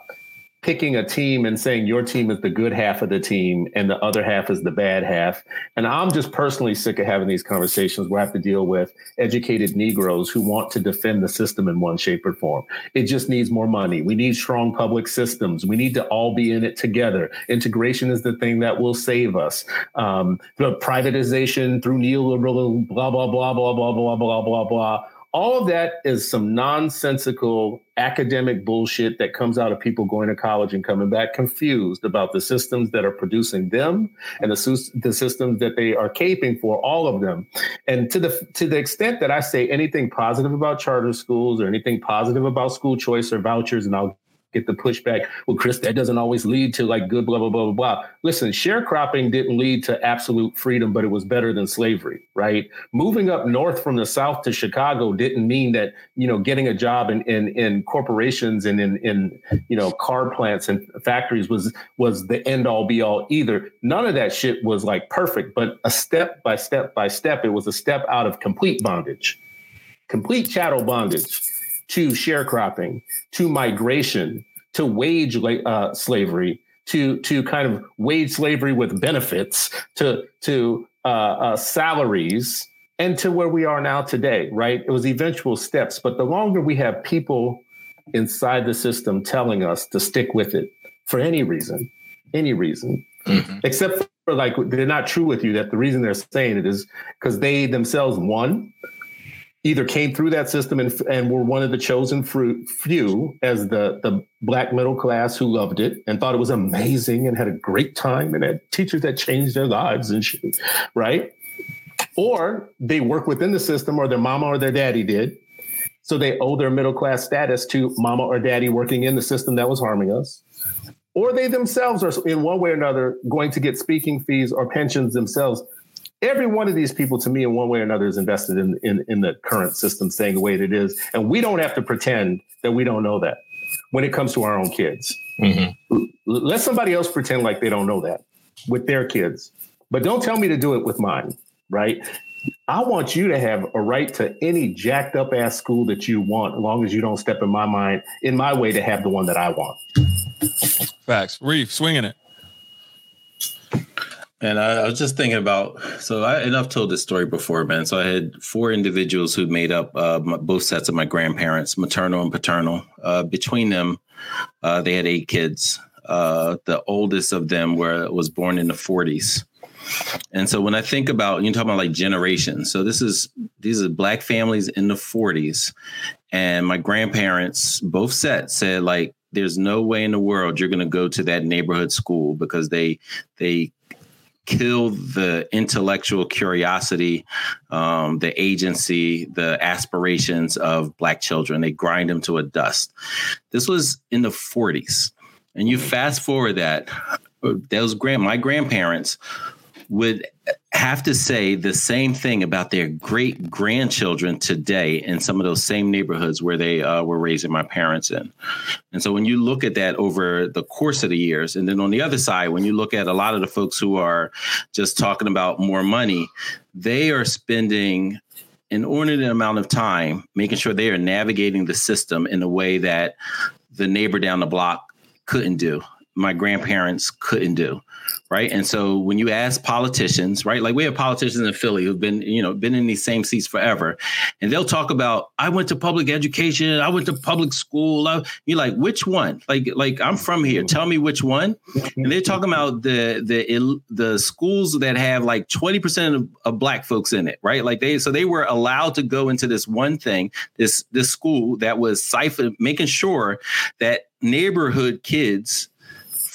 picking a team and saying your team is the good half of the team and the other half is the bad half. And I'm just personally sick of having these conversations where I have to deal with educated Negroes who want to defend the system in one shape or form. It just needs more money. We need strong public systems. We need to all be in it together. Integration is the thing that will save us. The privatization through neoliberalism, blah, blah, blah, blah, blah, blah, blah, blah, blah. All of that is some nonsensical academic bullshit that comes out of people going to college and coming back confused about the systems that are producing them and the systems that they are caping for, all of them. And to the extent that I say anything positive about charter schools or anything positive about school choice or vouchers, and I'll get the pushback, well, Chris, that doesn't always lead to like good blah, blah, blah, blah, blah. Listen, sharecropping didn't lead to absolute freedom, but it was better than slavery, right? Moving up north from the South to Chicago didn't mean that, you know, getting a job in corporations and in car plants and factories was the end all be all either. None of that shit was like perfect, but a step by step by step, it was a step out of complete bondage, complete chattel bondage, to sharecropping, to migration, to wage slavery, to kind of wage slavery with benefits, to salaries, and to where we are now today, right? It was eventual steps. But the longer we have people inside the system telling us to stick with it for any reason, mm-hmm. except for like, they're not true with you, that the reason they're saying it is because they themselves won, either came through that system and were one of the chosen few as the black middle class who loved it and thought it was amazing and had a great time and had teachers that changed their lives and shit, right? Or they work within the system, or their mama or their daddy did. So they owe their middle class status to mama or daddy working in the system that was harming us. Or they themselves are in one way or another going to get speaking fees or pensions themselves. Every one of these people, to me, in one way or another, is invested in the current system staying the way it is. And we don't have to pretend that we don't know that when it comes to our own kids. Mm-hmm. Let somebody else pretend like they don't know that with their kids. But don't tell me to do it with mine, right? I want you to have a right to any jacked up ass school that you want, as long as you don't step in my way to have the one that I want. Facts. Reef, swinging it. And I was just thinking about, and I've told this story before, man. So I had four individuals who made up both sets of my grandparents, maternal and paternal. Between them, they had 8 kids. The oldest of them was born in the 40s. And so when I think about, you're talking about like generations. So these are Black families in the 40s. And my grandparents, both sets, said like, there's no way in the world you're going to go to that neighborhood school because they kill the intellectual curiosity, the agency, the aspirations of Black children. They grind them to a dust. This was in the 40s. And you fast forward that, my grandparents would have to say the same thing about their great grandchildren today in some of those same neighborhoods where they were raising my parents in. And so when you look at that over the course of the years, and then on the other side, when you look at a lot of the folks who are just talking about more money, they are spending an inordinate amount of time making sure they are navigating the system in a way that the neighbor down the block couldn't do. My grandparents couldn't do. Right. And so when you ask politicians, right, like we have politicians in Philly who've been in these same seats forever, and they'll talk about, I went to public education. I went to public school. You're like, which one? Like I'm from here. Tell me which one. And they're talking about the schools that have like 20% of Black folks in it. Right. Like they were allowed to go into this one thing, this school that was siphoned, making sure that neighborhood kids,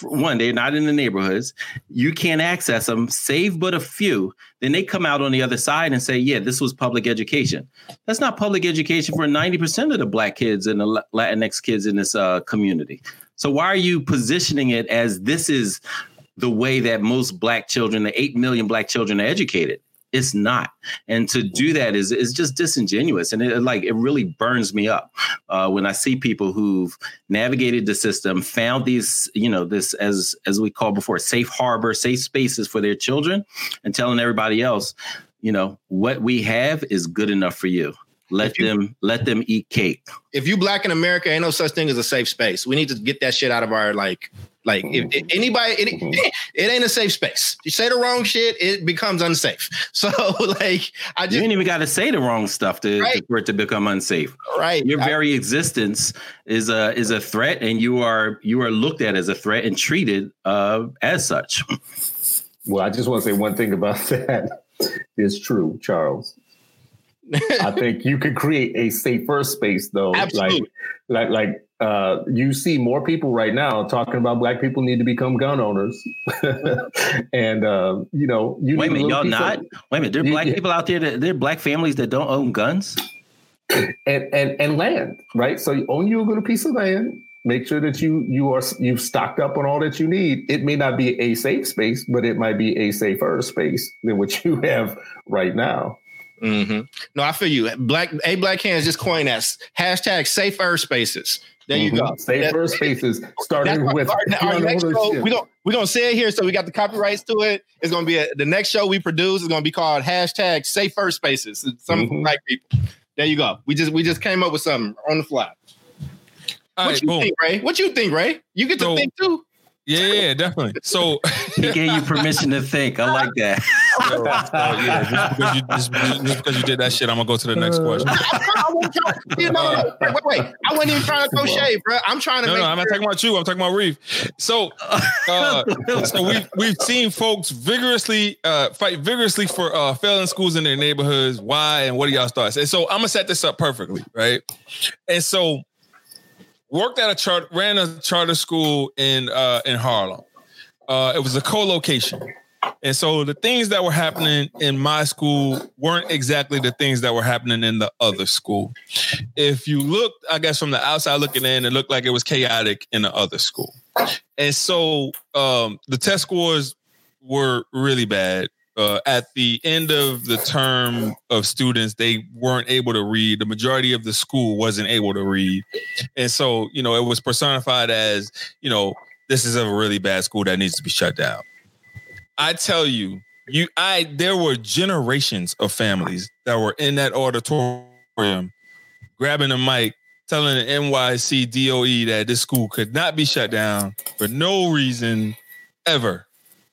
one, they're not in the neighborhoods. You can't access them, save but a few. Then they come out on the other side and say, yeah, this was public education. That's not public education for 90% of the Black kids and the Latinx kids in this community. So why are you positioning it as this is the way that most Black children, the 8 million Black children, are educated? It's not. And to do that is just disingenuous. And it really burns me up when I see people who've navigated the system, found these, this, as we called before, safe harbor, safe spaces for their children, and telling everybody else, what we have is good enough for you. Let them eat cake. If you Black in America, ain't no such thing as a safe space. We need to get that shit out of our like if anybody, it ain't a safe space. You say the wrong shit, it becomes unsafe. So you ain't even got to say the wrong stuff for it to become unsafe. Right. Your very existence is a threat, and you are looked at as a threat and treated as such. Well, I just want to say one thing about that. It's true, Charles. I think you could create a safer space, though. Absolutely. Like you see more people right now talking about Black people need to become gun owners. And, you wait a minute, y'all not? Wait a minute, there are Black people out there, there are Black families that don't own guns? And land, right? So you own a piece of land. Make sure that you've stocked up on all that you need. It may not be a safe space, but it might be a safer space than what you have right now. Mm-hmm. No, I feel you. Black Hands just coined that hashtag safer spaces. There you go. Safer spaces, starting with our next show. We're gonna say it here, so we got the copyrights to it. It's gonna be the next show we produce is gonna be called hashtag safer spaces. Some Black people. There you go. We just came up with something on the fly. What you think, Ray? You get to think too. Yeah, definitely. So he gave you permission to think. I like that. Just because you did that shit, I'm gonna go to the next question. Wait. I wasn't even trying to throw shade, bro. I'm trying to. No, I'm not talking about you. I'm talking about Reef. So, so we've seen folks vigorously fight vigorously for failing schools in their neighborhoods. Why and what are y'all's thoughts? And so I'm gonna set this up perfectly, right? And so. Worked at ran a charter school in Harlem. It was a co-location. And so the things that were happening in my school weren't exactly the things that were happening in the other school. If you looked, I guess, from the outside looking in, it looked like it was chaotic in the other school. And so the test scores were really bad. At the end of the term of students, they weren't able to read. The majority of the school wasn't able to read. And so, it was personified as, this is a really bad school that needs to be shut down. I tell you, there were generations of families that were in that auditorium grabbing a mic, telling the NYC DOE that this school could not be shut down for no reason ever,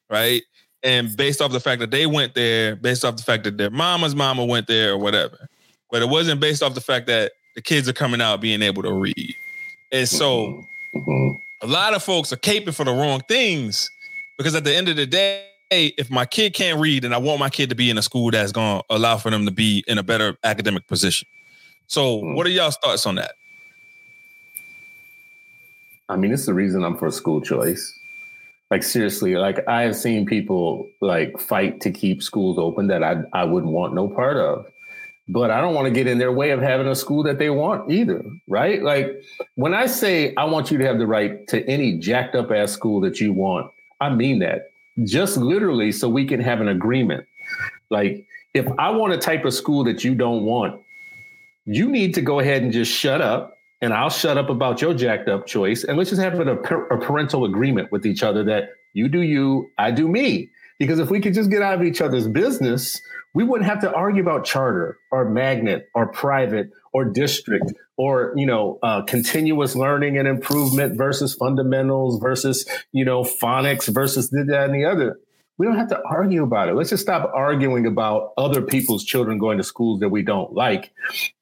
right? And based off the fact that they went there, based off the fact that their mama's mama went there or whatever. But it wasn't based off the fact that the kids are coming out being able to read. And so a lot of folks are caping for the wrong things, because at the end of the day, if my kid can't read, and I want my kid to be in a school that's going to allow for them to be in a better academic position. So what are y'all's thoughts on that? I mean, it's the reason I'm for school choice. Like, seriously, like, I have seen people like fight to keep schools open that I wouldn't want no part of. But I don't want to get in their way of having a school that they want either, right? Like, when I say I want you to have the right to any jacked up ass school that you want, I mean that. Just literally so we can have an agreement. Like, if I want a type of school that you don't want, you need to go ahead and just shut up, and I'll shut up about your jacked up choice. And let's just have a parental agreement with each other that you do you, I do me. Because if we could just get out of each other's business, we wouldn't have to argue about charter or magnet or private or district or, you know, continuous learning and improvement versus fundamentals versus, you know, phonics versus this, that, and the other. We don't have to argue about it. Let's just stop arguing about other people's children going to schools that we don't like.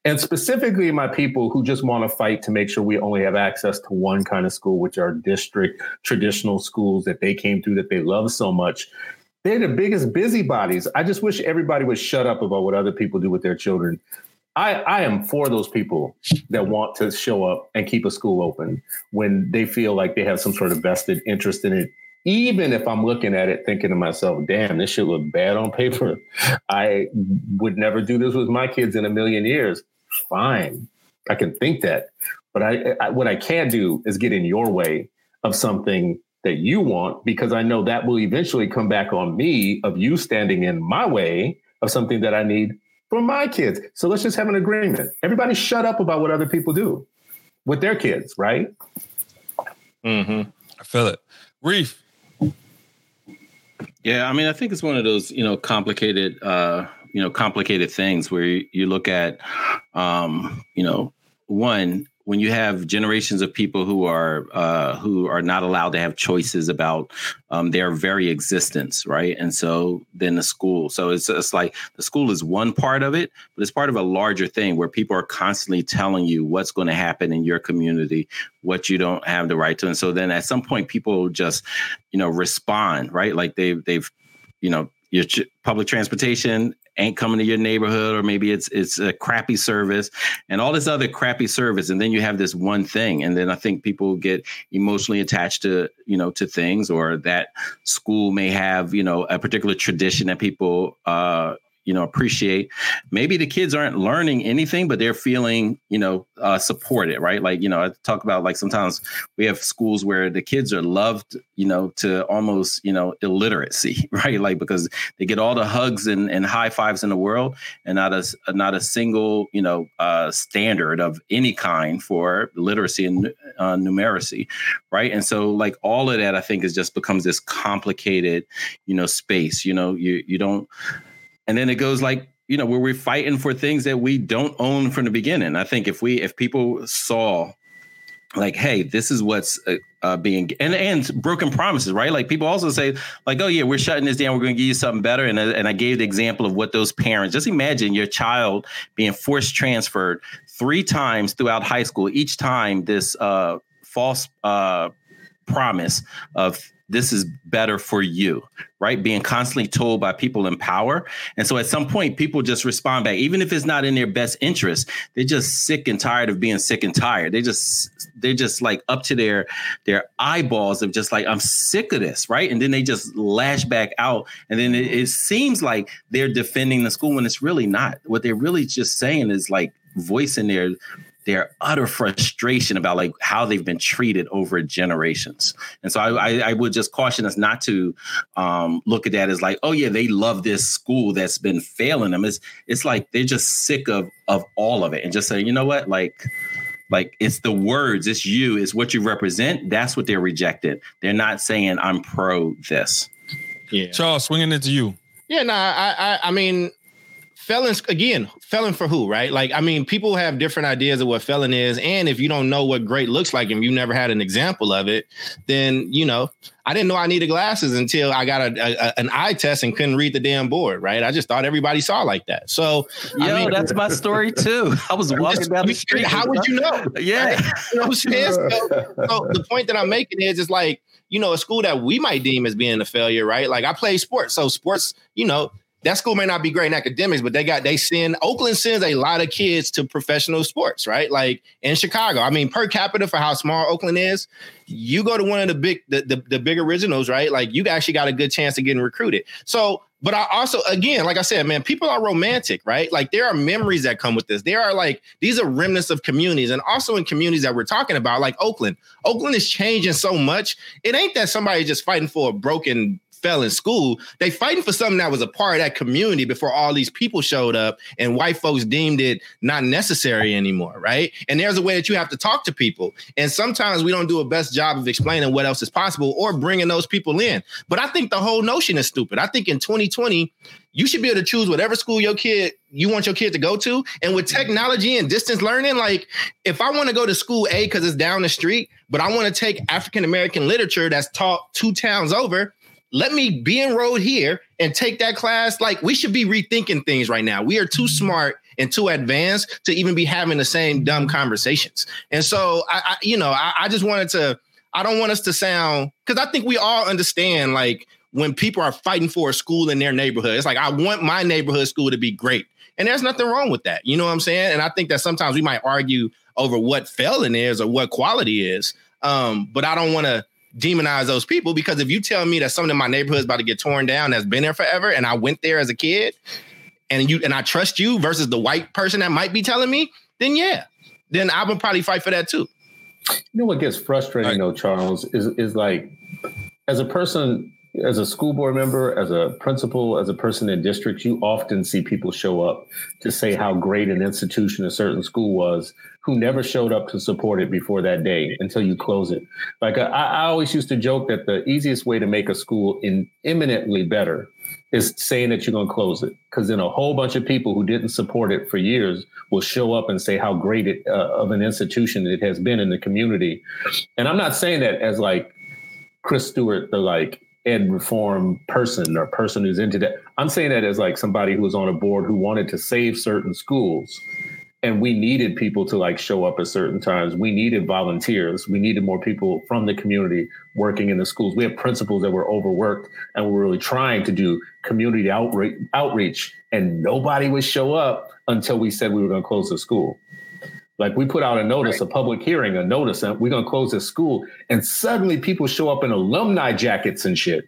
And specifically my people who just want to fight to make sure we only have access to one kind of school, which are district traditional schools that they came through that they love so much. They're the biggest busybodies. I just wish everybody would shut up about what other people do with their children. I am for those people that want to show up and keep a school open when they feel like they have some sort of vested interest in it. Even if I'm looking at it thinking to myself, damn, this shit look bad on paper. I would never do this with my kids in a million years. Fine. I can think that. But I what I can't do is get in your way of something that you want, because I know that will eventually come back on me of you standing in my way of something that I need for my kids. So let's just have an agreement. Everybody shut up about what other people do with their kids, right? Mm-hmm. I feel it. Reef. Yeah, I mean, I think it's one of those, you know, complicated things where you look at, you know, one, when you have generations of people who are not allowed to have choices about their very existence, right? And so then the school, so it's like the school is one part of it, but it's part of a larger thing where people are constantly telling you what's going to happen in your community, what you don't have the right to. And so then at some point people just, you know, respond, right? Like they've you know, your public transportation ain't coming to your neighborhood, or maybe it's a crappy service and all this other crappy service. And then you have this one thing. And then I think people get emotionally attached to, you know, to things, or that school may have, you know, a particular tradition that people, you know, appreciate. Maybe the kids aren't learning anything, but they're feeling, you know, supported, right? Like, you know, I talk about, like, sometimes we have schools where the kids are loved, you know, to almost, you know, illiteracy, right? Like, because they get all the hugs and high fives in the world, and not a single, you know, standard of any kind for literacy and numeracy, right? And so, like, all of that, I think, is just becomes this complicated, you know, space. You know, you don't. And then it goes, like, you know, where we're fighting for things that we don't own from the beginning. I think if people saw, like, hey, this is what's being, and broken promises, right? Like, people also say, like, oh yeah, we're shutting this down, we're going to give you something better. And I gave the example of what those parents, just imagine your child being forced transferred 3 times throughout high school, each time this false promise of this is better for you, right? Being constantly told by people in power. And so at some point, people just respond back, even if it's not in their best interest. They're just sick and tired of being sick and tired. They're just like up to their eyeballs of just like, I'm sick of this, right? And then they just lash back out. And then it seems like they're defending the school when it's really not. What they're really just saying is, like, voicing their utter frustration about, like, how they've been treated over generations. And so I would just caution us not to look at that as, like, oh yeah, they love this school that's been failing them. It's like, they're just sick of all of it, and just say, you know what, like it's the words, it's you, it's what you represent. That's what they're rejected. They're not saying I'm pro this. Yeah. Charles, swinging it to you. Yeah, no, I mean, Felons, again, felon for who, right? Like, I mean, people have different ideas of what felon is. And if you don't know what great looks like and you never had an example of it, then, you know, I didn't know I needed glasses until I got an eye test and couldn't read the damn board, right? I just thought everybody saw like that. So, that's my story too. I was walking down the street. How would you know? Yeah. You know what I'm saying? So the point that I'm making is it's like, you know, a school that we might deem as being a failure, right? Like I play sports. So sports, you know, that school may not be great in academics, but Oakland sends a lot of kids to professional sports, right? Like in Chicago, I mean, per capita for how small Oakland is, you go to one of the big originals, right? Like you actually got a good chance of getting recruited. So, but I also, again, like I said, man, people are romantic, right? Like there are memories that come with this. These are remnants of communities, and also in communities that we're talking about, like Oakland. Oakland is changing so much. It ain't that somebody just fighting for a broken felon school. They fighting for something that was a part of that community before all these people showed up and white folks deemed it not necessary anymore, right? And there's a way that you have to talk to people. And sometimes we don't do a best job of explaining what else is possible or bringing those people in. But I think the whole notion is stupid. I think in 2020, you should be able to choose whatever school you want your kid to go to. And with technology and distance learning, like if I want to go to school A because it's down the street, but I want to take African-American literature that's taught 2 towns over, let me be enrolled here and take that class. Like we should be rethinking things right now. We are too smart and too advanced to even be having the same dumb conversations. And so I just wanted to, I don't want us to sound, because I think we all understand like when people are fighting for a school in their neighborhood, it's like, I want my neighborhood school to be great. And there's nothing wrong with that. You know what I'm saying? And I think that sometimes we might argue over what felon is or what quality is. But I don't want to demonize those people, because if you tell me that something in my neighborhood is about to get torn down that's been there forever and I went there as a kid and I trust you versus the white person that might be telling me, then I would probably fight for that too. You know what gets frustrating though, Charles, is like as a person, as a school board member, as a principal, as a person in districts, you often see people show up to say how great an institution a certain school was who never showed up to support it before that day until you close it. Like I always used to joke that the easiest way to make a school imminently better is saying that you're going to close it, because then a whole bunch of people who didn't support it for years will show up and say how great of an institution it has been in the community. And I'm not saying that as like Chris Stewart, the like ed reform person or person who's into that. I'm saying that as like somebody who was on a board who wanted to save certain schools, and we needed people to like show up at certain times. We needed volunteers. We needed more people from the community working in the schools. We had principals that were overworked and were really trying to do community outreach, and nobody would show up until we said we were going to close the school. Like we put out a notice, a public hearing, a notice, and we're going to close this school. And suddenly people show up in alumni jackets and shit.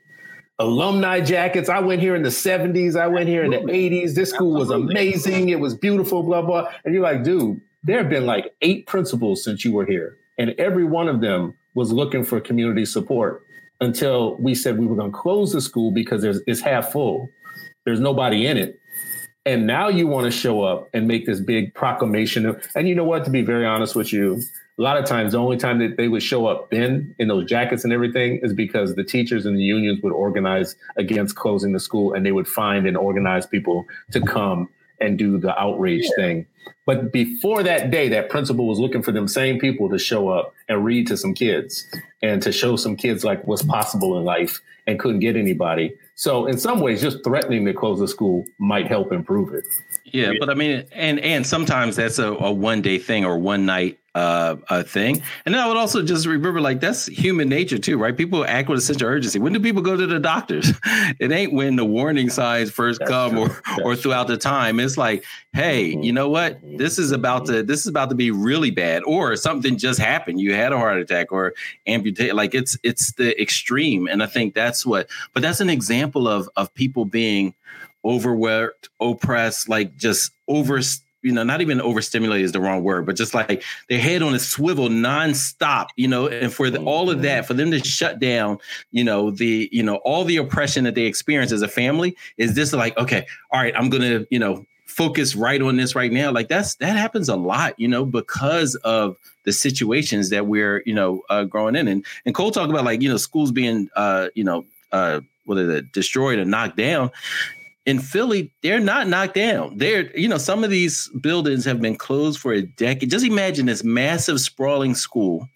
Alumni jackets. I went here in the 70s. I went here in the 80s. This school was amazing. It was beautiful, blah, blah. And you're like, dude, there have been like 8 principals since you were here. And every one of them was looking for community support until we said we were going to close the school because it's half full. There's nobody in it. And now you want to show up and make this big proclamation. And you know what? To be very honest with you, a lot of times the only time that they would show up then in those jackets and everything is because the teachers and the unions would organize against closing the school, and they would find and organize people to come and do the outrage thing. But before that day, that principal was looking for them same people to show up and read to some kids and to show some kids like what's possible in life, and couldn't get anybody. So in some ways, just threatening to close the school might help improve it. Yeah, but I mean, and sometimes that's a one-day thing or one-night thing. And then I would also just remember, like, that's human nature too, right? People act with a sense of urgency. When do people go to the doctors? It ain't when the warning signs first come or throughout the time. It's like, hey, you know what? This is about to be really bad, or something just happened. You had a heart attack or amputation. Like it's the extreme. And I think but that's an example of people being overworked, oppressed, like just over, you know, not even overstimulated is the wrong word, but just like their head on a swivel nonstop, you know, and for all of that, for them to shut down, you know, all the oppression that they experience as a family is this like, okay, all right, I'm going to, you know, focus right on this right now. Like that happens a lot, you know, because of the situations that we're, you know, growing in. And Cole talked about like, you know, schools being, destroyed or knocked down. in Philly, they're not knocked down. They're, you know, some of these buildings have been closed for a decade. Just imagine this massive sprawling school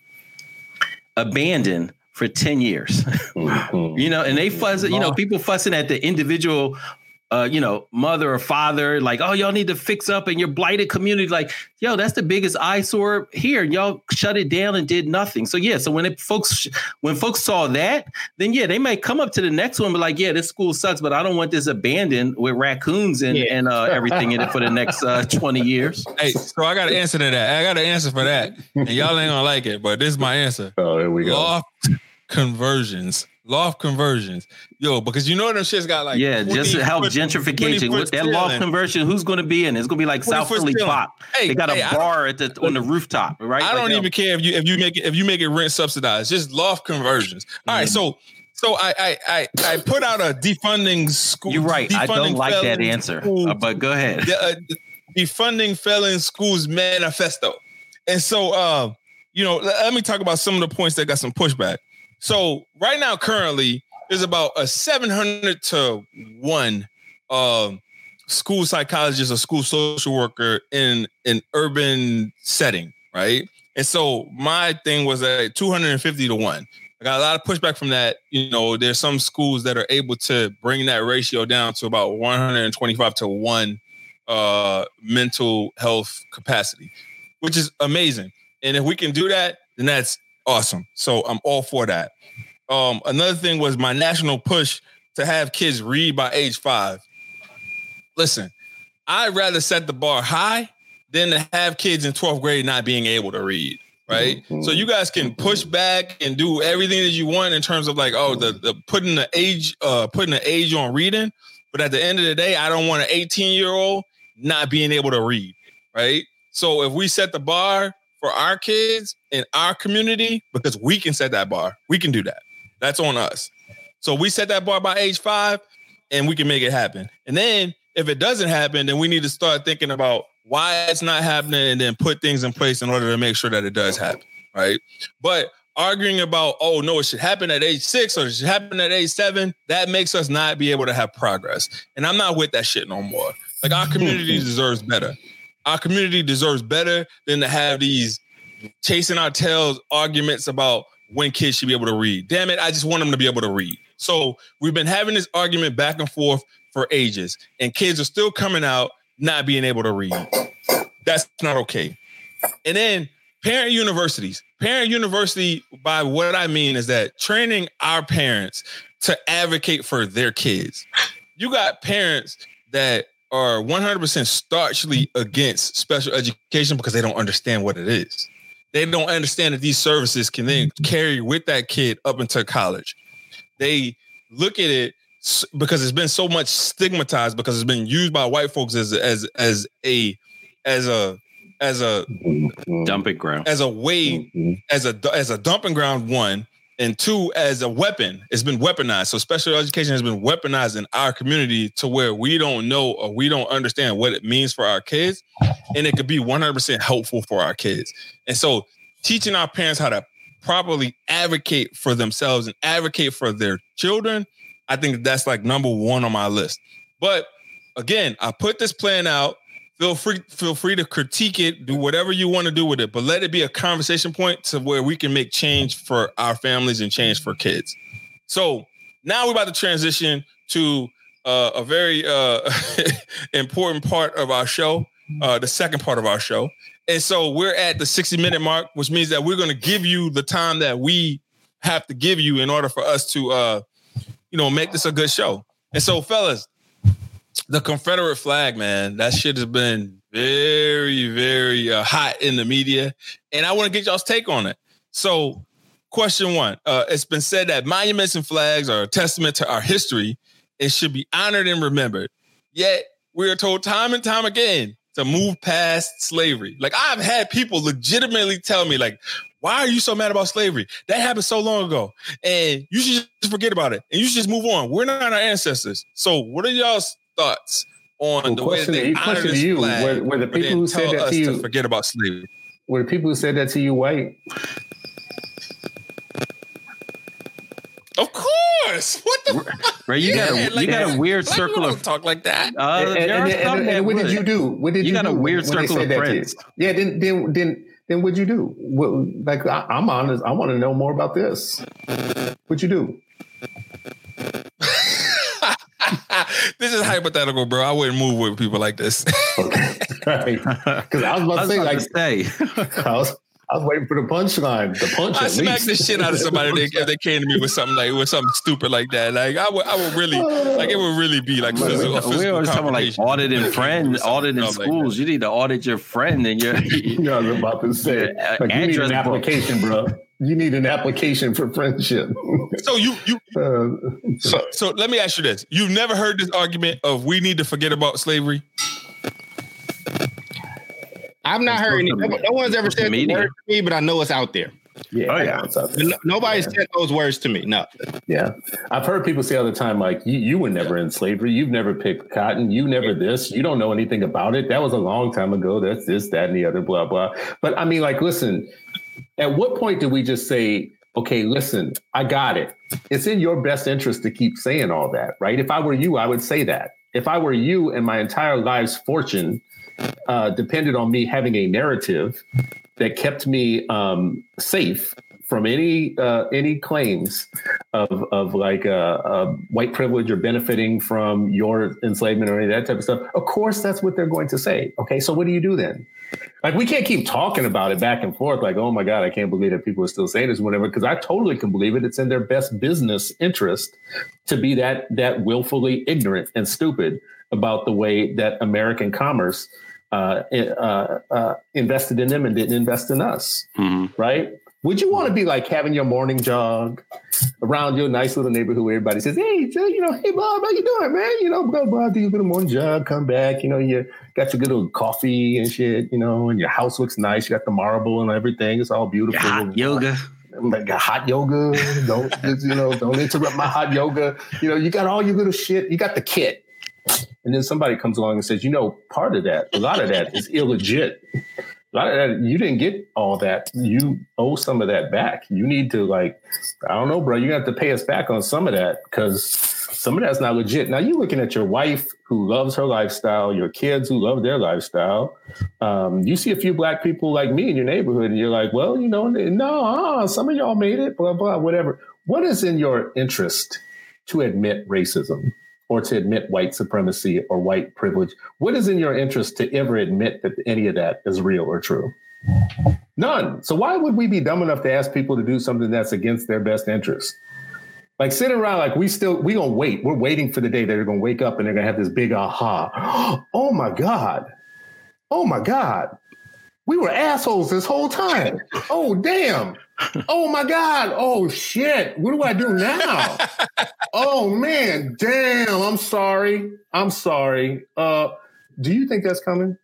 abandoned for 10 years, mm-hmm. you know, and they fuss, you know, people fussing at the individual, you know, mother or father, like, oh, y'all need to fix up in your blighted community. Like, yo, that's the biggest eyesore here. Y'all shut it down and did nothing. So, yeah. So when folks saw that, then, yeah, they might come up to the next one, but like, yeah, this school sucks, but I don't want this abandoned with raccoons and everything in it for the next 20 years. Hey, so I got an answer to that. I got an answer for that. And y'all ain't gonna like it, but this is my answer. Oh, here we go. Loft conversions. Yo, because you know them shit's got like... Yeah, just to help gentrification. With that loft conversion, who's going to be in? It's going to be like South Philly Pop. Hey, they got a bar on the rooftop, right? I don't even care if you make it rent subsidized. Just loft conversions. Mm-hmm. All right, so I put out a defunding school. You're right. I don't like that answer, but go ahead. Defunding felon schools manifesto. And so, you know, let me talk about some of the points that got some pushback. So right now, currently, there's about a 700-to-1 school psychologist or school social worker in an urban setting, right? And so my thing was at 250-to-1. I got a lot of pushback from that. You know, there's some schools that are able to bring that ratio down to about 125-to-1 mental health capacity, which is amazing. And if we can do that, then that's awesome. So I'm all for that. Another thing was my national push to have kids read by age 5. Listen, I'd rather set the bar high than to have kids in 12th grade not being able to read, right? Mm-hmm. So you guys can push back and do everything that you want in terms of like, oh, the putting the age on reading. But at the end of the day, I don't want an 18-year-old not being able to read, right? So if we set the bar for our kids in our community, because we can set that bar. We can do that. That's on us. So we set that bar by age 5 and we can make it happen. And then if it doesn't happen, then we need to start thinking about why it's not happening and then put things in place in order to make sure that it does happen, right? But arguing about, oh, no, it should happen at age 6 or it should happen at age 7, that makes us not be able to have progress. And I'm not with that shit no more. Like, our community deserves better. Our community deserves better than to have these chasing our tails arguments about when kids should be able to read. Damn it, I just want them to be able to read. So we've been having this argument back and forth for ages, and kids are still coming out not being able to read. That's not okay. And then parent universities. Parent university, by what I mean, is that training our parents to advocate for their kids. You got parents that are 100% staunchly against special education because they don't understand what it is. They don't understand that these services can then carry with that kid up into college. They look at it because it's been so much stigmatized, because it's been used by white folks as a dumping ground, as a way, as a dumping ground, one, and two, as a weapon. It's been weaponized. So special education has been weaponized in our community to where we don't know or we don't understand what it means for our kids. And it could be 100% helpful for our kids. And so teaching our parents how to properly advocate for themselves and advocate for their children, I think that's like number one on my list. But again, I put this plan out. Feel free to critique it, do whatever you want to do with it, but let it be a conversation point to where we can make change for our families and change for kids. So now we're about to transition to a very important part of our show, the second part of our show. And so we're at the 60-minute mark, which means that we're going to give you the time that we have to give you in order for us to, you know, make this a good show. And so, fellas, the Confederate flag, man, that shit has been very, very hot in the media. And I want to get y'all's take on it. So question one, it's been said that monuments and flags are a testament to our history. It should be honored and remembered. Yet we are told time and time again to move past slavery. Like, I've had people legitimately tell me, like, why are you so mad about slavery? That happened so long ago. And you should just forget about it. And you should just move on. We're not our ancestors. So what are y'all's thoughts on the way that they honor this flag? Were the people who said that to you, forget about slavery? Were the people who said that to you white? Of course. What the fuck? Bro, you got a weird circle of talk like that. And what did you do? What did you do? You got a weird circle of friends. Yeah. Then what'd you do? Well, like I'm honest. I want to know more about this. What'd you do? This is hypothetical, bro. I wouldn't move with people like this. Okay. Right. Because I was about to say, I was waiting for the punchline. The punch. I smacked the shit out of somebody if they came to me with something stupid like that. Like I would really like it would really be like physical. We're always talking like auditing friends, auditing schools. Like you need to audit your friend and your. I was about to say, like, you need an application, bro. You need an application for friendship. So so let me ask you this: you've never heard this argument of we need to forget about slavery. I've not heard any. No one's ever said the word to me, but I know it's out there. Yeah, oh, yeah. It's out there. Nobody said those words to me. No. Yeah, I've heard people say all the time, like, "You were never in slavery. You've never picked cotton. You never this. You don't know anything about it. That was a long time ago. That's this, that, and the other, blah, blah." But I mean, like, listen. At what point did we just say, "Okay, listen, I got it. It's in your best interest to keep saying all that, right?" If I were you, I would say that. If I were you, and my entire life's fortune depended on me having a narrative that kept me safe from any claims of white privilege or benefiting from your enslavement or any of that type of stuff. Of course, that's what they're going to say. Okay, so what do you do then? Like, we can't keep talking about it back and forth. Like, oh my God, I can't believe that people are still saying this, whatever. Because I totally can believe it. It's in their best business interest to be that willfully ignorant and stupid about the way that American commerce invested in them and didn't invest in us, right? Would you want to be like having your morning jog around your nice little neighborhood where everybody says, "Hey, hey, Bob, how you doing, man? You know, blah, blah, do your little morning jog, come back, you know, you got your good old coffee and shit, you know, and your house looks nice. You got the marble and everything. It's all beautiful. Hot yoga. Like a hot yoga. Don't interrupt my hot yoga. You know, you got all your little shit. You got the kit." And then somebody comes along and says, "You know, part of that, a lot of that is illegit. A lot of that, you didn't get all that. You owe some of that back. You need to, like, I don't know, bro. You're going to have to pay us back on some of that because some of that's not legit." Now you're looking at your wife who loves her lifestyle, your kids who love their lifestyle. You see a few black people like me in your neighborhood and you're like, "Well, you know, no, some of y'all made it, blah, blah, whatever." What is in your interest to admit racism? Or to admit white supremacy or white privilege? What is in your interest to ever admit that any of that is real or true? None. So why would we be dumb enough to ask people to do something that's against their best interest? Like sitting around like we gonna wait. We're waiting for the day that they're gonna wake up and they're gonna have this big aha. Oh my God. We were assholes this whole time. Oh, damn. Oh, my God. Oh, shit. What do I do now? Oh, man. Damn. I'm sorry. Do you think that's coming?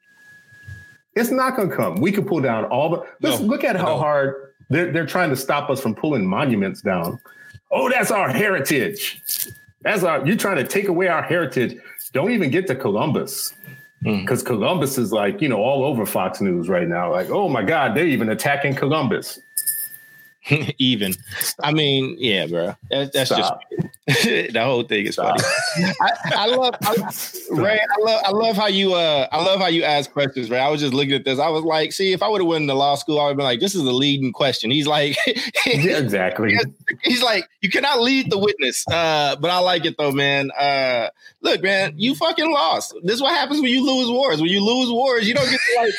It's not going to come. We could pull down all the... Look at how hard they're trying to stop us from pulling monuments down. Oh, that's our heritage. You're trying to take away our heritage. Don't even get to Columbus. Because Columbus is like, you know, all over Fox News right now. Like, oh, my God, they're even attacking Columbus. Even. I mean, yeah, bro. That's just the whole thing is funny. I love how you ask questions, Ray. I was just looking at this. I was like, see, if I would have went to law school, I would have been like, this is a leading question. He's like, yeah, exactly. He's like, you cannot lead the witness. But I like it though, man. Look, man, you fucking lost. This is what happens when you lose wars. When you lose wars, you don't get to like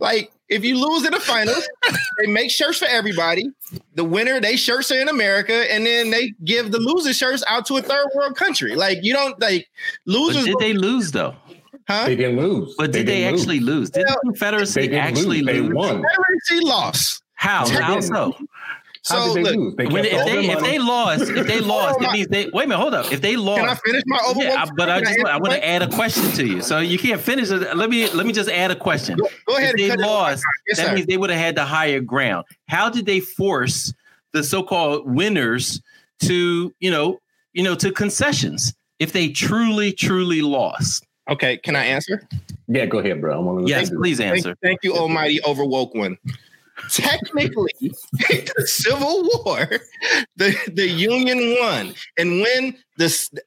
like if you lose in the finals, they make shirts for everybody. The winner, they shirts are in America, and then they give the loser shirts out to a third world country. Like you don't like losers. But did they lose though? Huh? They didn't lose. But did they actually lose? Did the Confederacy actually lose? They won. Confederacy lost. How so? So they look, if they lost, it means they wait a minute. Hold up. If they lost, can I finish my overall? Yeah, I want to add a question to you. So you can't finish it. Let me just add a question. Go ahead. If they lost, that means they would have had the higher ground. How did they force the so-called winners to to concessions if they truly lost? Okay, can I answer? Yeah, go ahead, bro. Yes, please answer. Thank you, Almighty Overwoke One. Technically, in the Civil War, the Union won. And when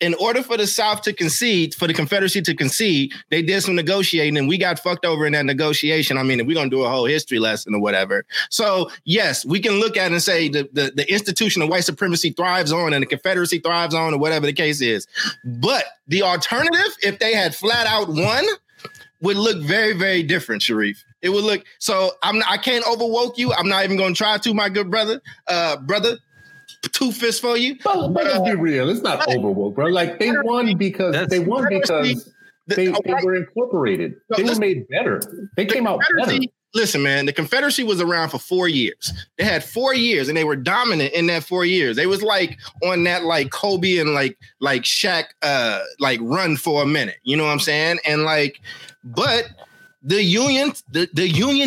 in order for the South to concede, for the Confederacy to concede, they did some negotiating and we got fucked over in that negotiation. I mean, if we're going to do a whole history lesson or whatever. So, yes, we can look at it and say the institution of white supremacy thrives on and the Confederacy thrives on or whatever the case is. But the alternative, if they had flat out won, would look very, very different, Sharif. It would look so. I can't overwoke you. I'm not even going to try to, my good brother. Two fists for you. But let's be real. It's not overwoke, bro. Like they won because they were incorporated. They were made better. They came out better. Listen, man, the Confederacy was around for 4 years. They had 4 years and they were dominant in that 4 years. They was like on that like Kobe and like Shaq like run for a minute. You know what I'm saying? And like, but the Union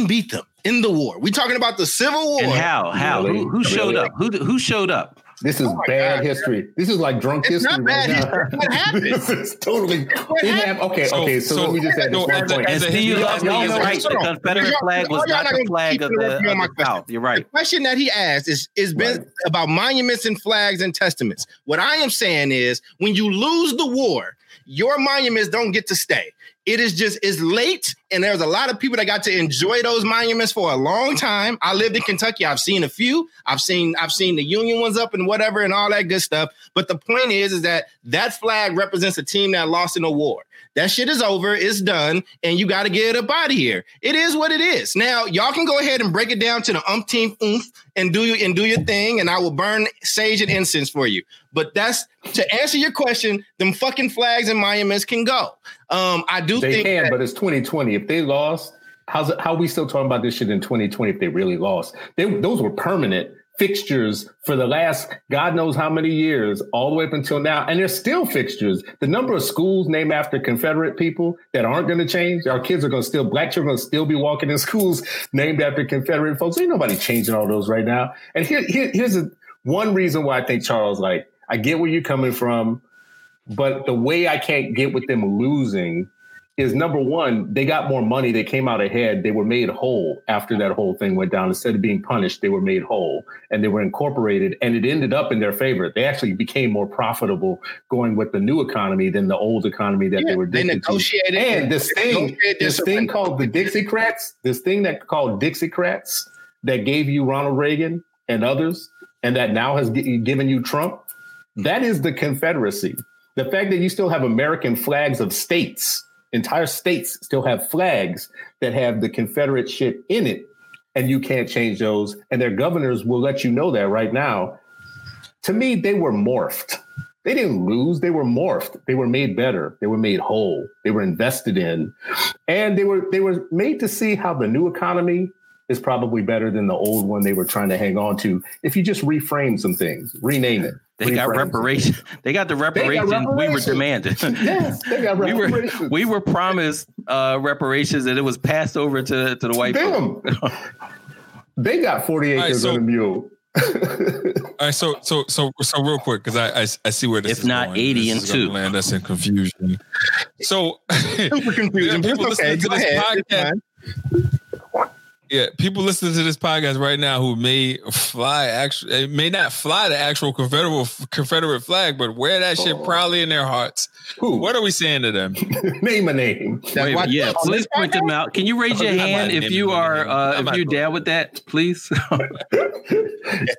beat them in the war. We're talking about the Civil War. And how? Really? Who showed up? Who showed up? This is bad history. This is like drunk history. It's not bad history. What happened? This is totally. Okay. So let me just add this one point. And you right. The Confederate flag was not the flag of the South. You're right. The question that he asked is been about monuments and flags and testaments. What I am saying is, when you lose the war, your monuments don't get to stay. It is just, it's late, and there's a lot of people that got to enjoy those monuments for a long time. I lived in Kentucky. I've seen a few. I've seen the Union ones up and whatever and all that good stuff. But the point is that flag represents a team that lost in a war. That shit is over. It's done. And you got to get it up out of here. It is what it is. Now, y'all can go ahead and break it down to the umpteenth oomph and do your thing. And I will burn sage and incense for you. But that's to answer your question. Them fucking flags and monuments can go. But it's 2020. If they lost, how are we still talking about this shit in 2020 if they really lost? Those were permanent fixtures for the last God knows how many years, all the way up until now. And they're still fixtures. The number of schools named after Confederate people that aren't going to change. Our kids are going to still, black children are going to still be walking in schools named after Confederate folks. Ain't nobody changing all those right now. And here's one reason why I think, Charles, like, I get where you're coming from, but the way I can't get with them losing is, number one, they got more money. They came out ahead. They were made whole after that whole thing went down. Instead of being punished, they were made whole and they were incorporated, and it ended up in their favor. They actually became more profitable going with the new economy than the old economy that they were addicted to. They negotiated. And this thing called the Dixiecrats, that gave you Ronald Reagan and others, and that now has given you Trump, that is the Confederacy. The fact that you still have American flags of states. Entire states still have flags that have the Confederate shit in it, and you can't change those. And their governors will let you know that right now. To me, they were morphed. They didn't lose. They were morphed. They were made better. They were made whole. They were invested in. And they were made to see how the new economy is probably better than the old one they were trying to hang on to. If you just reframe some things, rename it. They got reparations. They got the reparations we were demanded. Yes, they got reparations. We were promised reparations, and it was passed over to the white people. They got 40 acres on a mule. All right, so real quick, because I see where this is going. If not 80 and 2. Land us in confusion. So super confusion. People listening to this podcast. Yeah, people listening to this podcast right now who may not fly the actual Confederate flag, but wear that shit proudly in their hearts. Who? What are we saying to them? Name a name. Yeah, please point them out. Can you raise your hand if you are if you're down with that, please?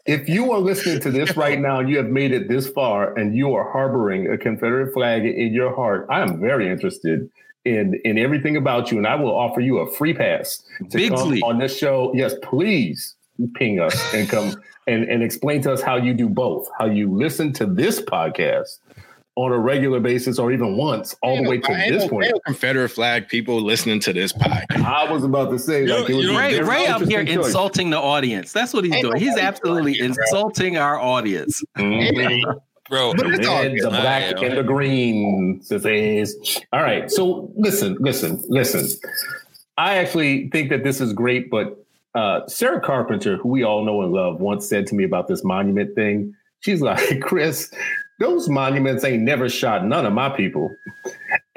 If you are listening to this right now, you have made it this far, and you are harboring a Confederate flag in your heart. I am very interested in everything about you, and I will offer you a free pass to come on this show. Yes, please ping us and come and explain to us how you do both, how you listen to this podcast on a regular basis or even once all the way to this point. Confederate flag people listening to this podcast. I was about to say like, Ray up here insulting the audience. That's what he's doing. He's absolutely insulting our audience. Mm-hmm. Bro, but the red, the black, and the green. All right. So listen. I actually think that this is great, but Sarah Carpenter, who we all know and love, once said to me about this monument thing. She's like, Chris, those monuments ain't never shot none of my people.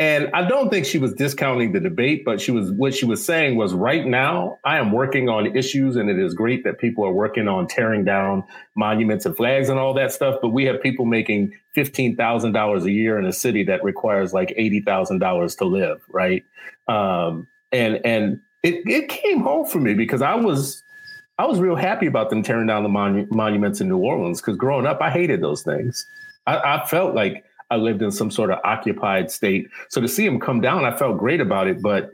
And I don't think she was discounting the debate, but what she was saying was, right now, I am working on issues, and it is great that people are working on tearing down monuments and flags and all that stuff. But we have people making $15,000 a year in a city that requires like $80,000 to live. Right. And it came home for me, because I was real happy about them tearing down the monuments in New Orleans, because growing up, I hated those things. I felt like I lived in some sort of occupied state. So to see them come down, I felt great about it. But,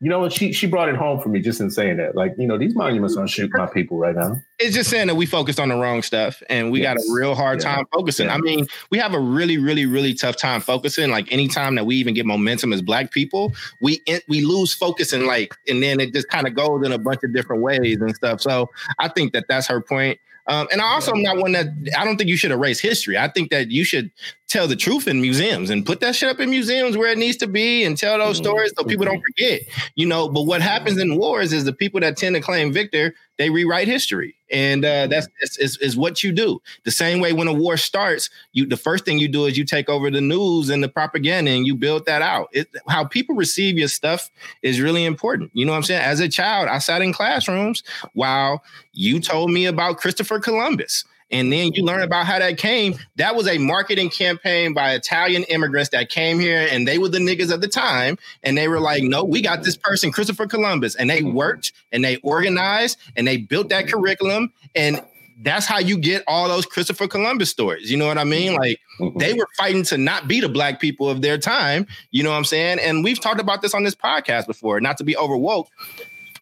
you know, she brought it home for me just in saying that. Like, you know, these monuments aren't shooting my people right now. It's just saying that we focused on the wrong stuff, and we got a real hard time focusing. Yeah. I mean, we have a really, really, really tough time focusing. Like, anytime that we even get momentum as Black people, we lose focus, and like, and then it just kind of goes in a bunch of different ways and stuff. So I think that that's her point. And I also am not one that, I don't think you should erase history. I think that you should tell the truth in museums and put that shit up in museums where it needs to be, and tell those stories so people don't forget, you know. But what happens in wars is the people that tend to claim victor, they rewrite history. And that's is what you do. The same way when a war starts, the first thing you do is you take over the news and the propaganda, and you build that out. How people receive your stuff is really important. You know what I'm saying? As a child, I sat in classrooms while you told me about Christopher Columbus. And then you learn about how that came. That was a marketing campaign by Italian immigrants that came here, and they were the niggas of the time. And they were like, no, we got this person, Christopher Columbus. And they worked, and they organized, and they built that curriculum. And that's how you get all those Christopher Columbus stories. You know what I mean? Like, they were fighting to not be the Black people of their time. You know what I'm saying? And we've talked about this on this podcast before, not to be overwoke.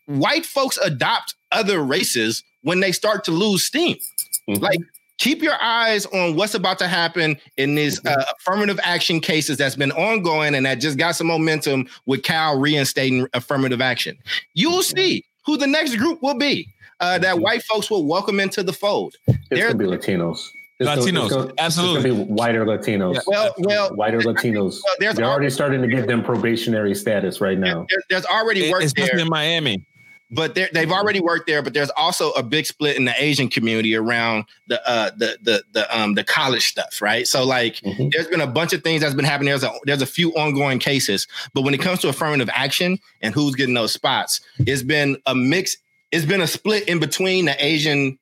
White folks adopt other races when they start to lose steam. Like, keep your eyes on what's about to happen in these affirmative action cases that's been ongoing, and that just got some momentum with Cal reinstating affirmative action. You'll see who the next group will be that white folks will welcome into the fold. It's going to be Latinos. Latinos, absolutely. It's going to be whiter Latinos. Yeah. Well, whiter Latinos. They're already starting to give them probationary status right now. There's already work there. It's in Miami. But they've already worked there. But there's also a big split in the Asian community around the college stuff. Right. So, like, there's been a bunch of things that's been happening. There's a few ongoing cases. But when it comes to affirmative action and who's getting those spots, it's been a mix. It's been a split in between the Asian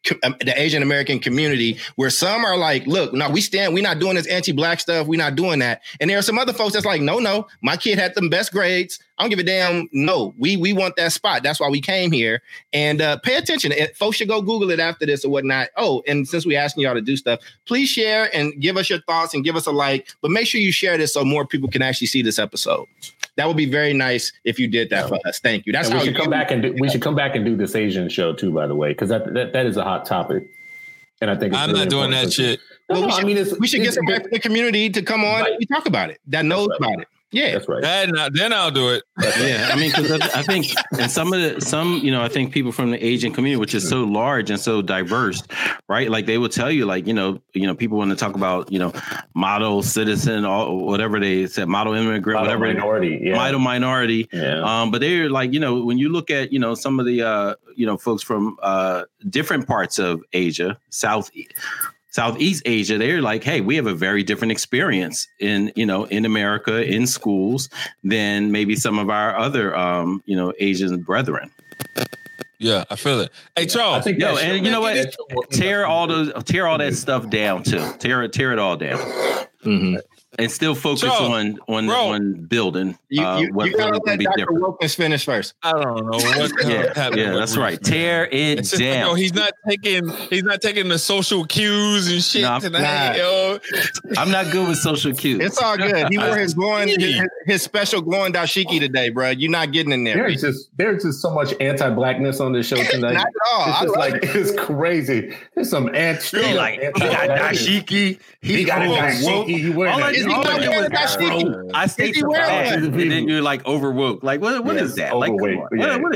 American community, where some are like, look, no, we're not doing this anti-Black stuff. We're not doing that. And there are some other folks that's like, no, my kid had the best grades. I don't give a damn. No, we want that spot. That's why we came here. And pay attention. Folks should go Google it after this or whatnot. Oh, and since we're asking y'all to do stuff, please share and give us your thoughts and give us a like. But make sure you share this so more people can actually see this episode. That would be very nice if you did that for us. Thank you. That's how we should come back and do this Asian show too, by the way, because that is a hot topic. And I think it's not doing that shit. Well, we should get somebody from the community to come on and talk about it. That knows about it. Yeah, that's right. Then I'll do it. Yeah, I mean, because I think I think people from the Asian community, which is so large and so diverse, right? Like, they will tell you, like, you know, people want to talk about, you know, model citizen, or whatever they said, model immigrant, model whatever minority, model minority. Yeah. But they're like, you know, when you look at, you know, some of the, you know, folks from different parts of Asia, Southeast Asia, they're like, hey, we have a very different experience in America, in schools, than maybe some of our other, Asian brethren. Yeah, I feel it. Hey, Charles. And you know what? Tear all that stuff down, too. Tear it all down. Mm-hmm. And still focus on building. You gotta let Dr. Wilkins finish first. I don't know what's happening. Yeah, that's right. Tear it down. Like, he's not taking the social cues and shit tonight. Yo. I'm not good with social cues. It's all good. He wore his special glowing dashiki today, bro. You're not getting in there. There's just so much anti-Blackness on this show tonight. Not at all. It's just it's crazy. There's some anti. Like, he got dashiki. He got a dashiki. He wearing that. I stayed for that, and then you're like overwoke. Like, what is that? Like, what is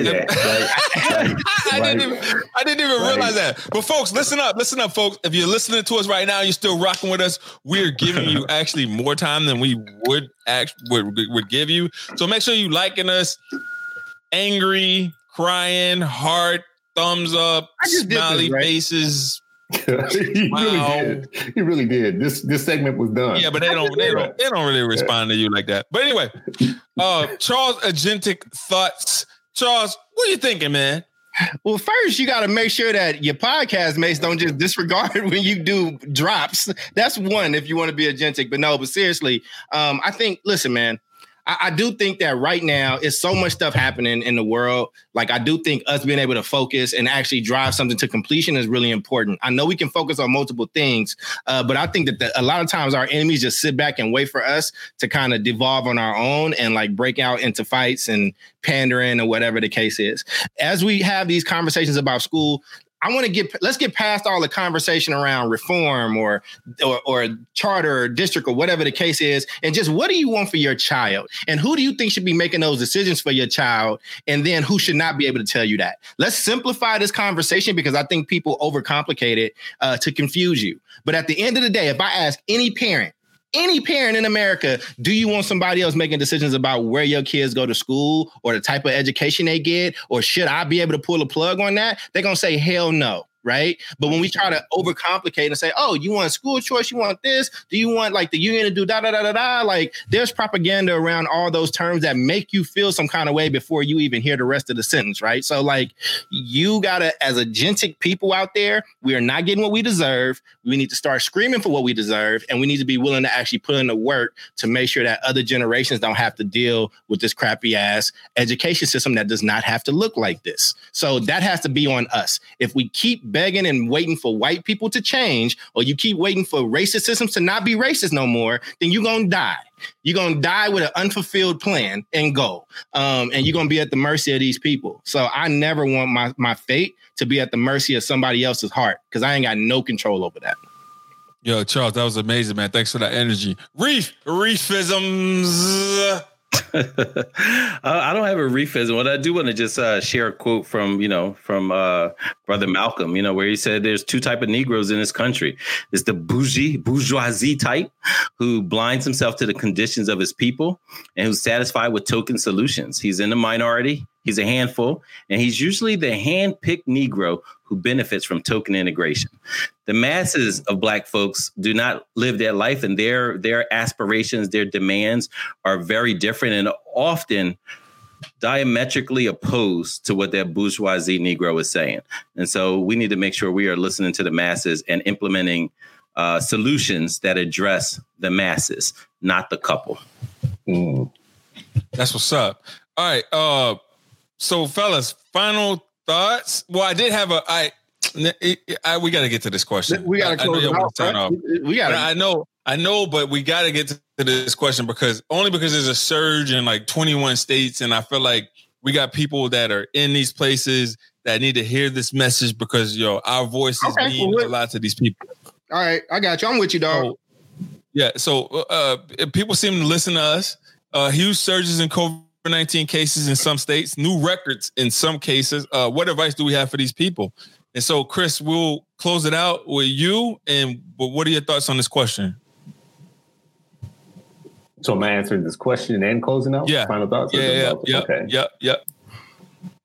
that? I didn't even realize that. But folks, listen up, folks. If you're listening to us right now, you're still rocking with us. We're giving you actually more time than we would give you. So make sure you liking us. Angry, crying, heart, thumbs up, smiley faces. He really did. This segment was done. Yeah, but they don't really respond to you like that. But anyway, Charles, agentic thoughts. Charles, what are you thinking, man? Well, first you got to make sure that your podcast mates don't just disregard when you do drops. That's one if you want to be agentic. But seriously, I think. Listen, man, I do think that right now it's so much stuff happening in the world. Like, I do think us being able to focus and actually drive something to completion is really important. I know we can focus on multiple things, but I think that a lot of times our enemies just sit back and wait for us to kind of devolve on our own and like break out into fights and pandering or whatever the case is. As we have these conversations about school, I want to let's get past all the conversation around reform or charter or district or whatever the case is. And just what do you want for your child? And who do you think should be making those decisions for your child? And then who should not be able to tell you that? Let's simplify this conversation because I think people overcomplicate it to confuse you. But at the end of the day, if I ask any parent in America, do you want somebody else making decisions about where your kids go to school or the type of education they get? Or should I be able to pull a plug on that? They're going to say, hell no. Right. But when we try to overcomplicate and say, oh, you want school choice? You want this? Do you want like the union to do da da da da da? Like, there's propaganda around all those terms that make you feel some kind of way before you even hear the rest of the sentence. Right. So like, you got to, as agentic people out there, we are not getting what we deserve. We need to start screaming for what we deserve. And we need to be willing to actually put in the work to make sure that other generations don't have to deal with this crappy ass education system that does not have to look like this. So that has to be on us. If we keep begging and waiting for white people to change, or you keep waiting for racist systems to not be racist no more, then you're going to die. You're going to die with an unfulfilled plan and goal. And you're going to be at the mercy of these people. So I never want my fate to be at the mercy of somebody else's heart, because I ain't got no control over that. Yo, Charles, that was amazing, man. Thanks for that energy. Reefisms. I don't have a reefism, but I do want to just share a quote from Brother Malcolm, where he said there's two types of Negroes in this country. It's the bourgeoisie type who blinds himself to the conditions of his people and who's satisfied with token solutions. He's in the minority. He's a handful, and he's usually the hand-picked Negro who benefits from token integration. The masses of Black folks do not live that life, and their aspirations, their demands are very different and often diametrically opposed to what that bourgeoisie Negro is saying. And so we need to make sure we are listening to the masses and implementing solutions that address the masses, not the couple. Mm. That's what's up. All right. So, fellas, final thoughts. Well, I did have we got to get to this question. We got to close it off. I know, but we got to get to this question because there's a surge in like 21 states, and I feel like we got people that are in these places that need to hear this message because our voices mean a lot to these people. All right, I got you. I'm with you, dog. So, yeah. So people seem to listen to us. Huge surges in COVID-19 cases in some states, new records in some cases. What advice do we have for these people? And so, Chris, we'll close it out with you. But what are your thoughts on this question? So, am I answering this question and closing out? Yeah. Final thoughts? Yeah.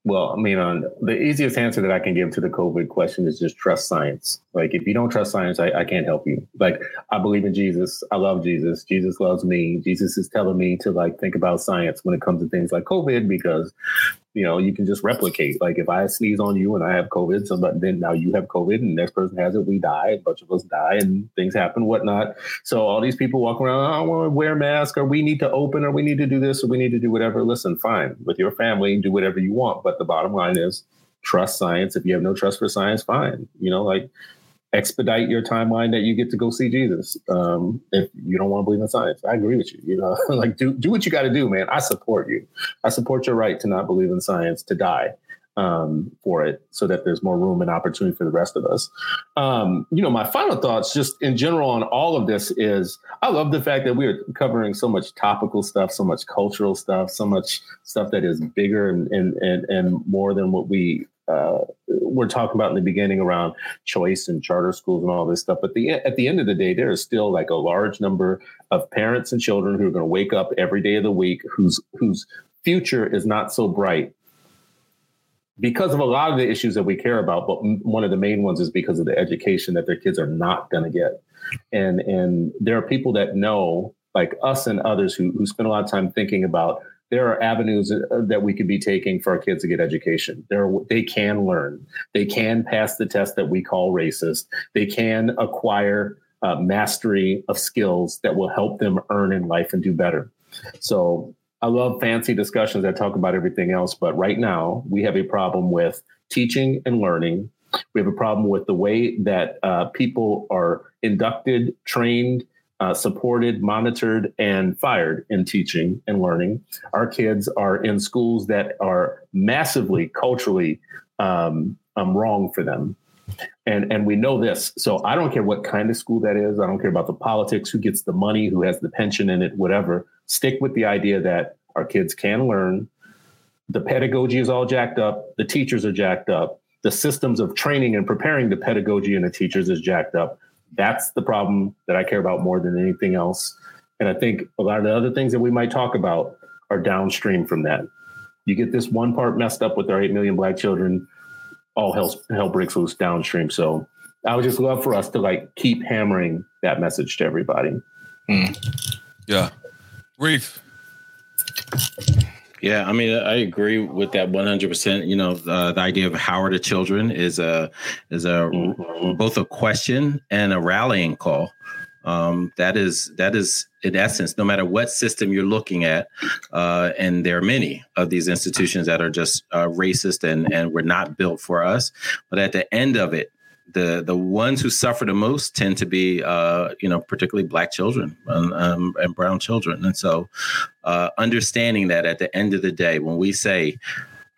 Well, the easiest answer that I can give to the COVID question is just trust science. Like, if you don't trust science, I can't help you. Like, I believe in Jesus. I love Jesus. Jesus loves me. Jesus is telling me to like think about science when it comes to things like COVID, because you can just replicate. Like, if I sneeze on you and I have COVID, then now you have COVID and the next person has it, we die. A bunch of us die and things happen, whatnot. So all these people walk around, I want to wear a mask, or we need to open, or we need to do this, or we need to do whatever. Listen, fine, with your family, do whatever you want. But the bottom line is trust science. If you have no trust for science, fine. Expedite your timeline that you get to go see Jesus. If you don't want to believe in science, I agree with you. Do what you got to do, man. I support you. I support your right to not believe in science, to die for it, so that there's more room and opportunity for the rest of us. My final thoughts just in general on all of this is I love the fact that we are covering so much topical stuff, so much cultural stuff, so much stuff that is bigger and more than what we we're talking about in the beginning around choice and charter schools and all this stuff. But at the end of the day, there is still like a large number of parents and children who are going to wake up every day of the week whose future is not so bright because of a lot of the issues that we care about, but one of the main ones is because of the education that their kids are not going to get. And there are people that know, like us and others, who spend a lot of time thinking about there are avenues that we could be taking for our kids to get education. They can learn. They can pass the test that we call racist. They can acquire mastery of skills that will help them earn in life and do better. So I love fancy discussions that talk about everything else, but right now we have a problem with teaching and learning. We have a problem with the way that people are inducted, trained, supported, monitored, and fired in teaching and learning. Our kids are in schools that are massively culturally wrong for them. And we know this. So I don't care what kind of school that is. I don't care about the politics, who gets the money, who has the pension in it, whatever. Stick with the idea that our kids can learn. The pedagogy is all jacked up. The teachers are jacked up. The systems of training and preparing the pedagogy and the teachers is jacked up. That's the problem that I care about more than anything else. And I think a lot of the other things that we might talk about are downstream from that. You get this one part messed up with our 8 million Black children, all hell breaks loose downstream. So I would just love for us to like keep hammering that message to everybody. Mm. Yeah. Reef. Yeah, I mean, I agree with that 100%. You know, the idea of how are the children is a both a question and a rallying call. That is in essence, no matter what system you're looking at, and there are many of these institutions that are just racist and were not built for us. But at the end of it, the ones who suffer the most tend to be, particularly Black children and brown children. And so understanding that at the end of the day, when we say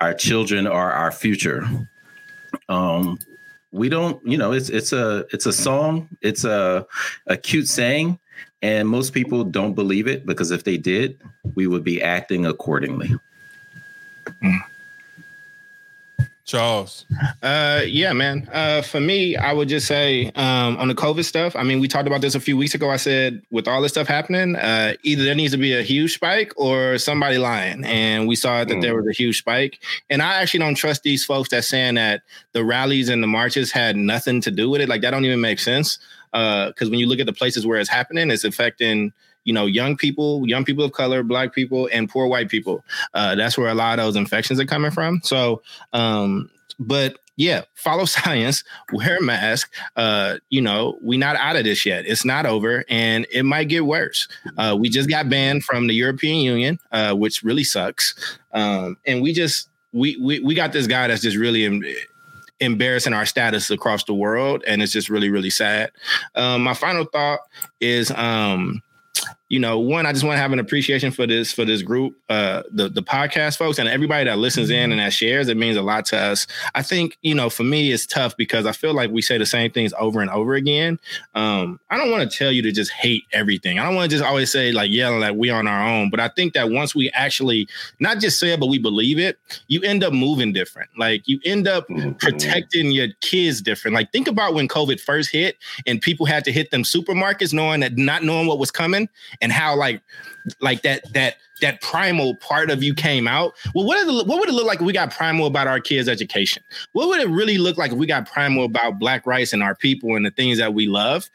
our children are our future, we don't, it's a song. It's a cute saying. And most people don't believe it, because if they did, we would be acting accordingly. Mm. Charles. Yeah, man. For me, I would just say on the COVID stuff, I mean, we talked about this a few weeks ago. I said, with all this stuff happening, either there needs to be a huge spike or somebody lying. And we saw that there was a huge spike. And I actually don't trust these folks that's saying that the rallies and the marches had nothing to do with it. Like, that don't even make sense. Because when you look at the places where it's happening, it's affecting, young people of color, Black people, and poor white people. That's where a lot of those infections are coming from. So, but yeah, follow science, wear a mask. We're not out of this yet. It's not over, and it might get worse. We just got banned from the European Union, which really sucks. And we got this guy that's just really embarrassing our status across the world, and it's just really, really sad. My final thought is, one, I just want to have an appreciation for this group, the podcast folks, and everybody that listens in and that shares. It means a lot to us. I think, for me, it's tough because I feel like we say the same things over and over again. I don't want to tell you to just hate everything. I don't want to just always say, like, yelling like we on our own. But I think that once we actually not just say it, but we believe it, you end up moving different. Like, you end up protecting your kids different. Like, think about when COVID first hit and people had to hit them supermarkets not knowing what was coming. And how like that primal part of you came out. Well, what would it look like if we got primal about our kids' education? What would it really look like if we got primal about Black rights and our people and the things that we love?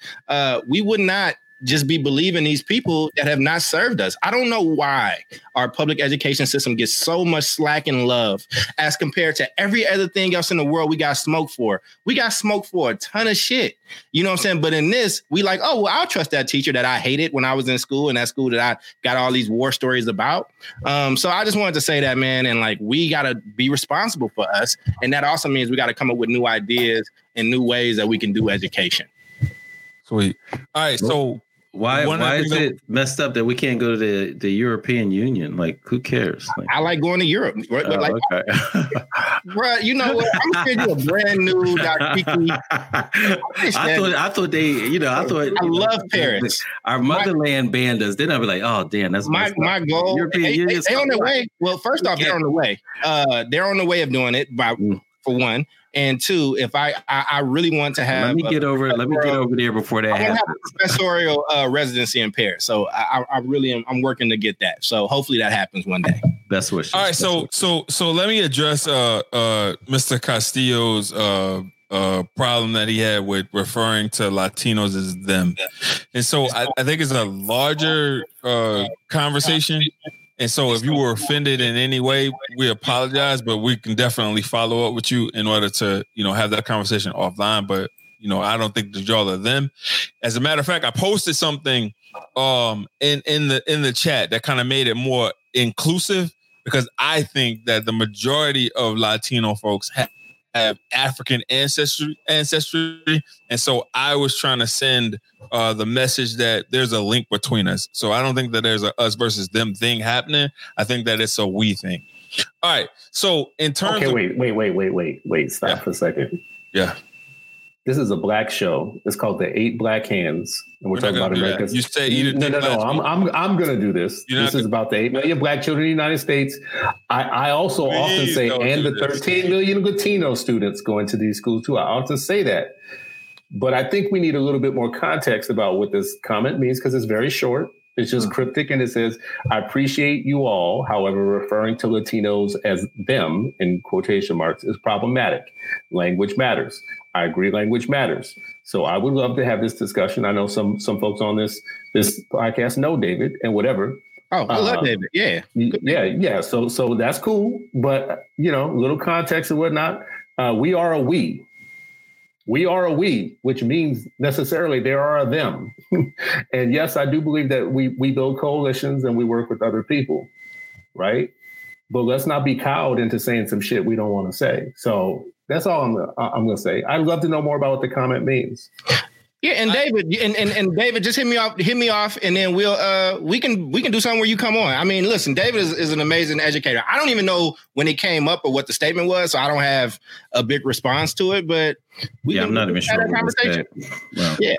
We would not just be believing these people that have not served us. I don't know why our public education system gets so much slack and love as compared to every other thing else in the world we got smoke for. We got smoke for a ton of shit. You know what I'm saying? But in this, we like, oh, well, I'll trust that teacher that I hated when I was in school and that school that I got all these war stories about. So I just wanted to say that, man. And like, we got to be responsible for us. And that also means we got to come up with new ideas and new ways that we can do education. Sweet. All right. So why is it messed up that we can't go to the European Union? Like, who cares? Like, I like going to Europe. Like, okay. Bro, you know what? I'm going to give you a brand new Dr. I thought I love Paris. Our motherland banned us. Then I'd be like, oh, damn, that's my goal. European Union. They're on the way. Well, first off, they're on the way. They're on the way of doing it for one. And two, if I really want to have... Let me get over there before that happens. I have a professorial residency in Paris. So I really am, I'm working to get that. So hopefully that happens one day. Best wishes. All right, so let me address Mr. Castillo's problem that he had with referring to Latinos as them. And so I think it's a larger conversation. And so if you were offended in any way, we apologize, but we can definitely follow up with you in order to, you know, have that conversation offline. But, you know, I don't think that y'all are them. As a matter of fact, I posted something in the chat that kind of made it more inclusive, because I think that the majority of Latino folks have African ancestry. And so I was trying to send the message that there's a link between us. So I don't think that there's a us versus them thing happening. I think that it's a we thing. All right. So in terms of... Wait. Stop for a second. Yeah. This is a black show. It's called The Eight Black Hands. And we're talking about America. You say you didn't. No. I'm going to do this. This is about the 8 million black children in the United States. I also often say, and the 13 million Latino students going to these schools too. I often say that. But I think we need a little bit more context about what this comment means, because it's very short. It's just cryptic, and it says, I appreciate you all. However, referring to Latinos as them, in quotation marks, is problematic. Language matters. I agree, language matters. So I would love to have this discussion. I know some folks on this podcast know David and whatever. Oh, I love David. Yeah. So that's cool. But, you know, little context and whatnot. We are a we, which means necessarily there are a them. And yes, I do believe that we build coalitions and we work with other people, right? But let's not be cowed into saying some shit we don't want to say. So that's all I'm going to say. I'd love to know more about what the comment means. Yeah, and David, and David, just hit me off, and then we'll we can do something where you come on. I mean, listen, David is an amazing educator. I don't even know when it came up or what the statement was, so I don't have a big response to it. But I'm not even sure. That conversation. Wow. Yeah.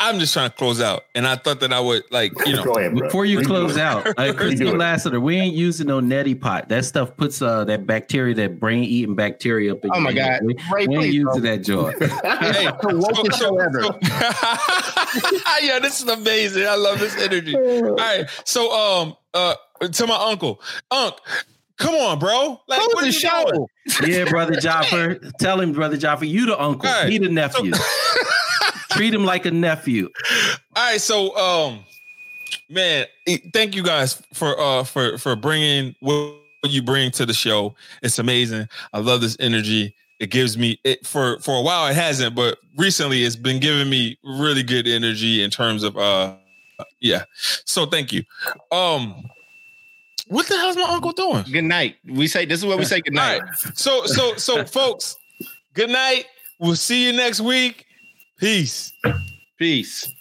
I'm just trying to close out, and I thought that I would, like, you know. Ahead, before you close out, Christy Lassiter, we ain't using no neti pot. That stuff puts that bacteria, that brain-eating bacteria up in your head. Oh, my God. We ain't using that jar. Hey, yeah, this is amazing. I love this energy. All right, so to my uncle. Unc, come on, bro. Like, what are you doing? Yeah, Brother Joffer. Tell him, Brother Joffer, you the uncle. Right. He the nephew. Treat him like a nephew. All right, so man, thank you guys for bringing what you bring to the show. It's amazing. I love this energy. It gives me it for a while. It hasn't, but recently it's been giving me really good energy in terms of yeah. So thank you. What the hell's my uncle doing? Good night. This is what we say. Good night. All right. So folks, good night. We'll see you next week. Peace.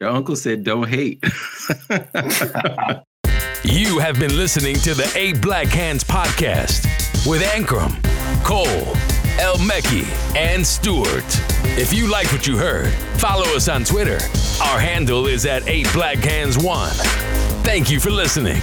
Your uncle said don't hate. You have been listening to the Eight Black Hands podcast with Ankrum, Cole, El-Mekki, and Stewart. If you like what you heard, follow us on Twitter. Our handle is @8BlackHands1. Thank you for listening.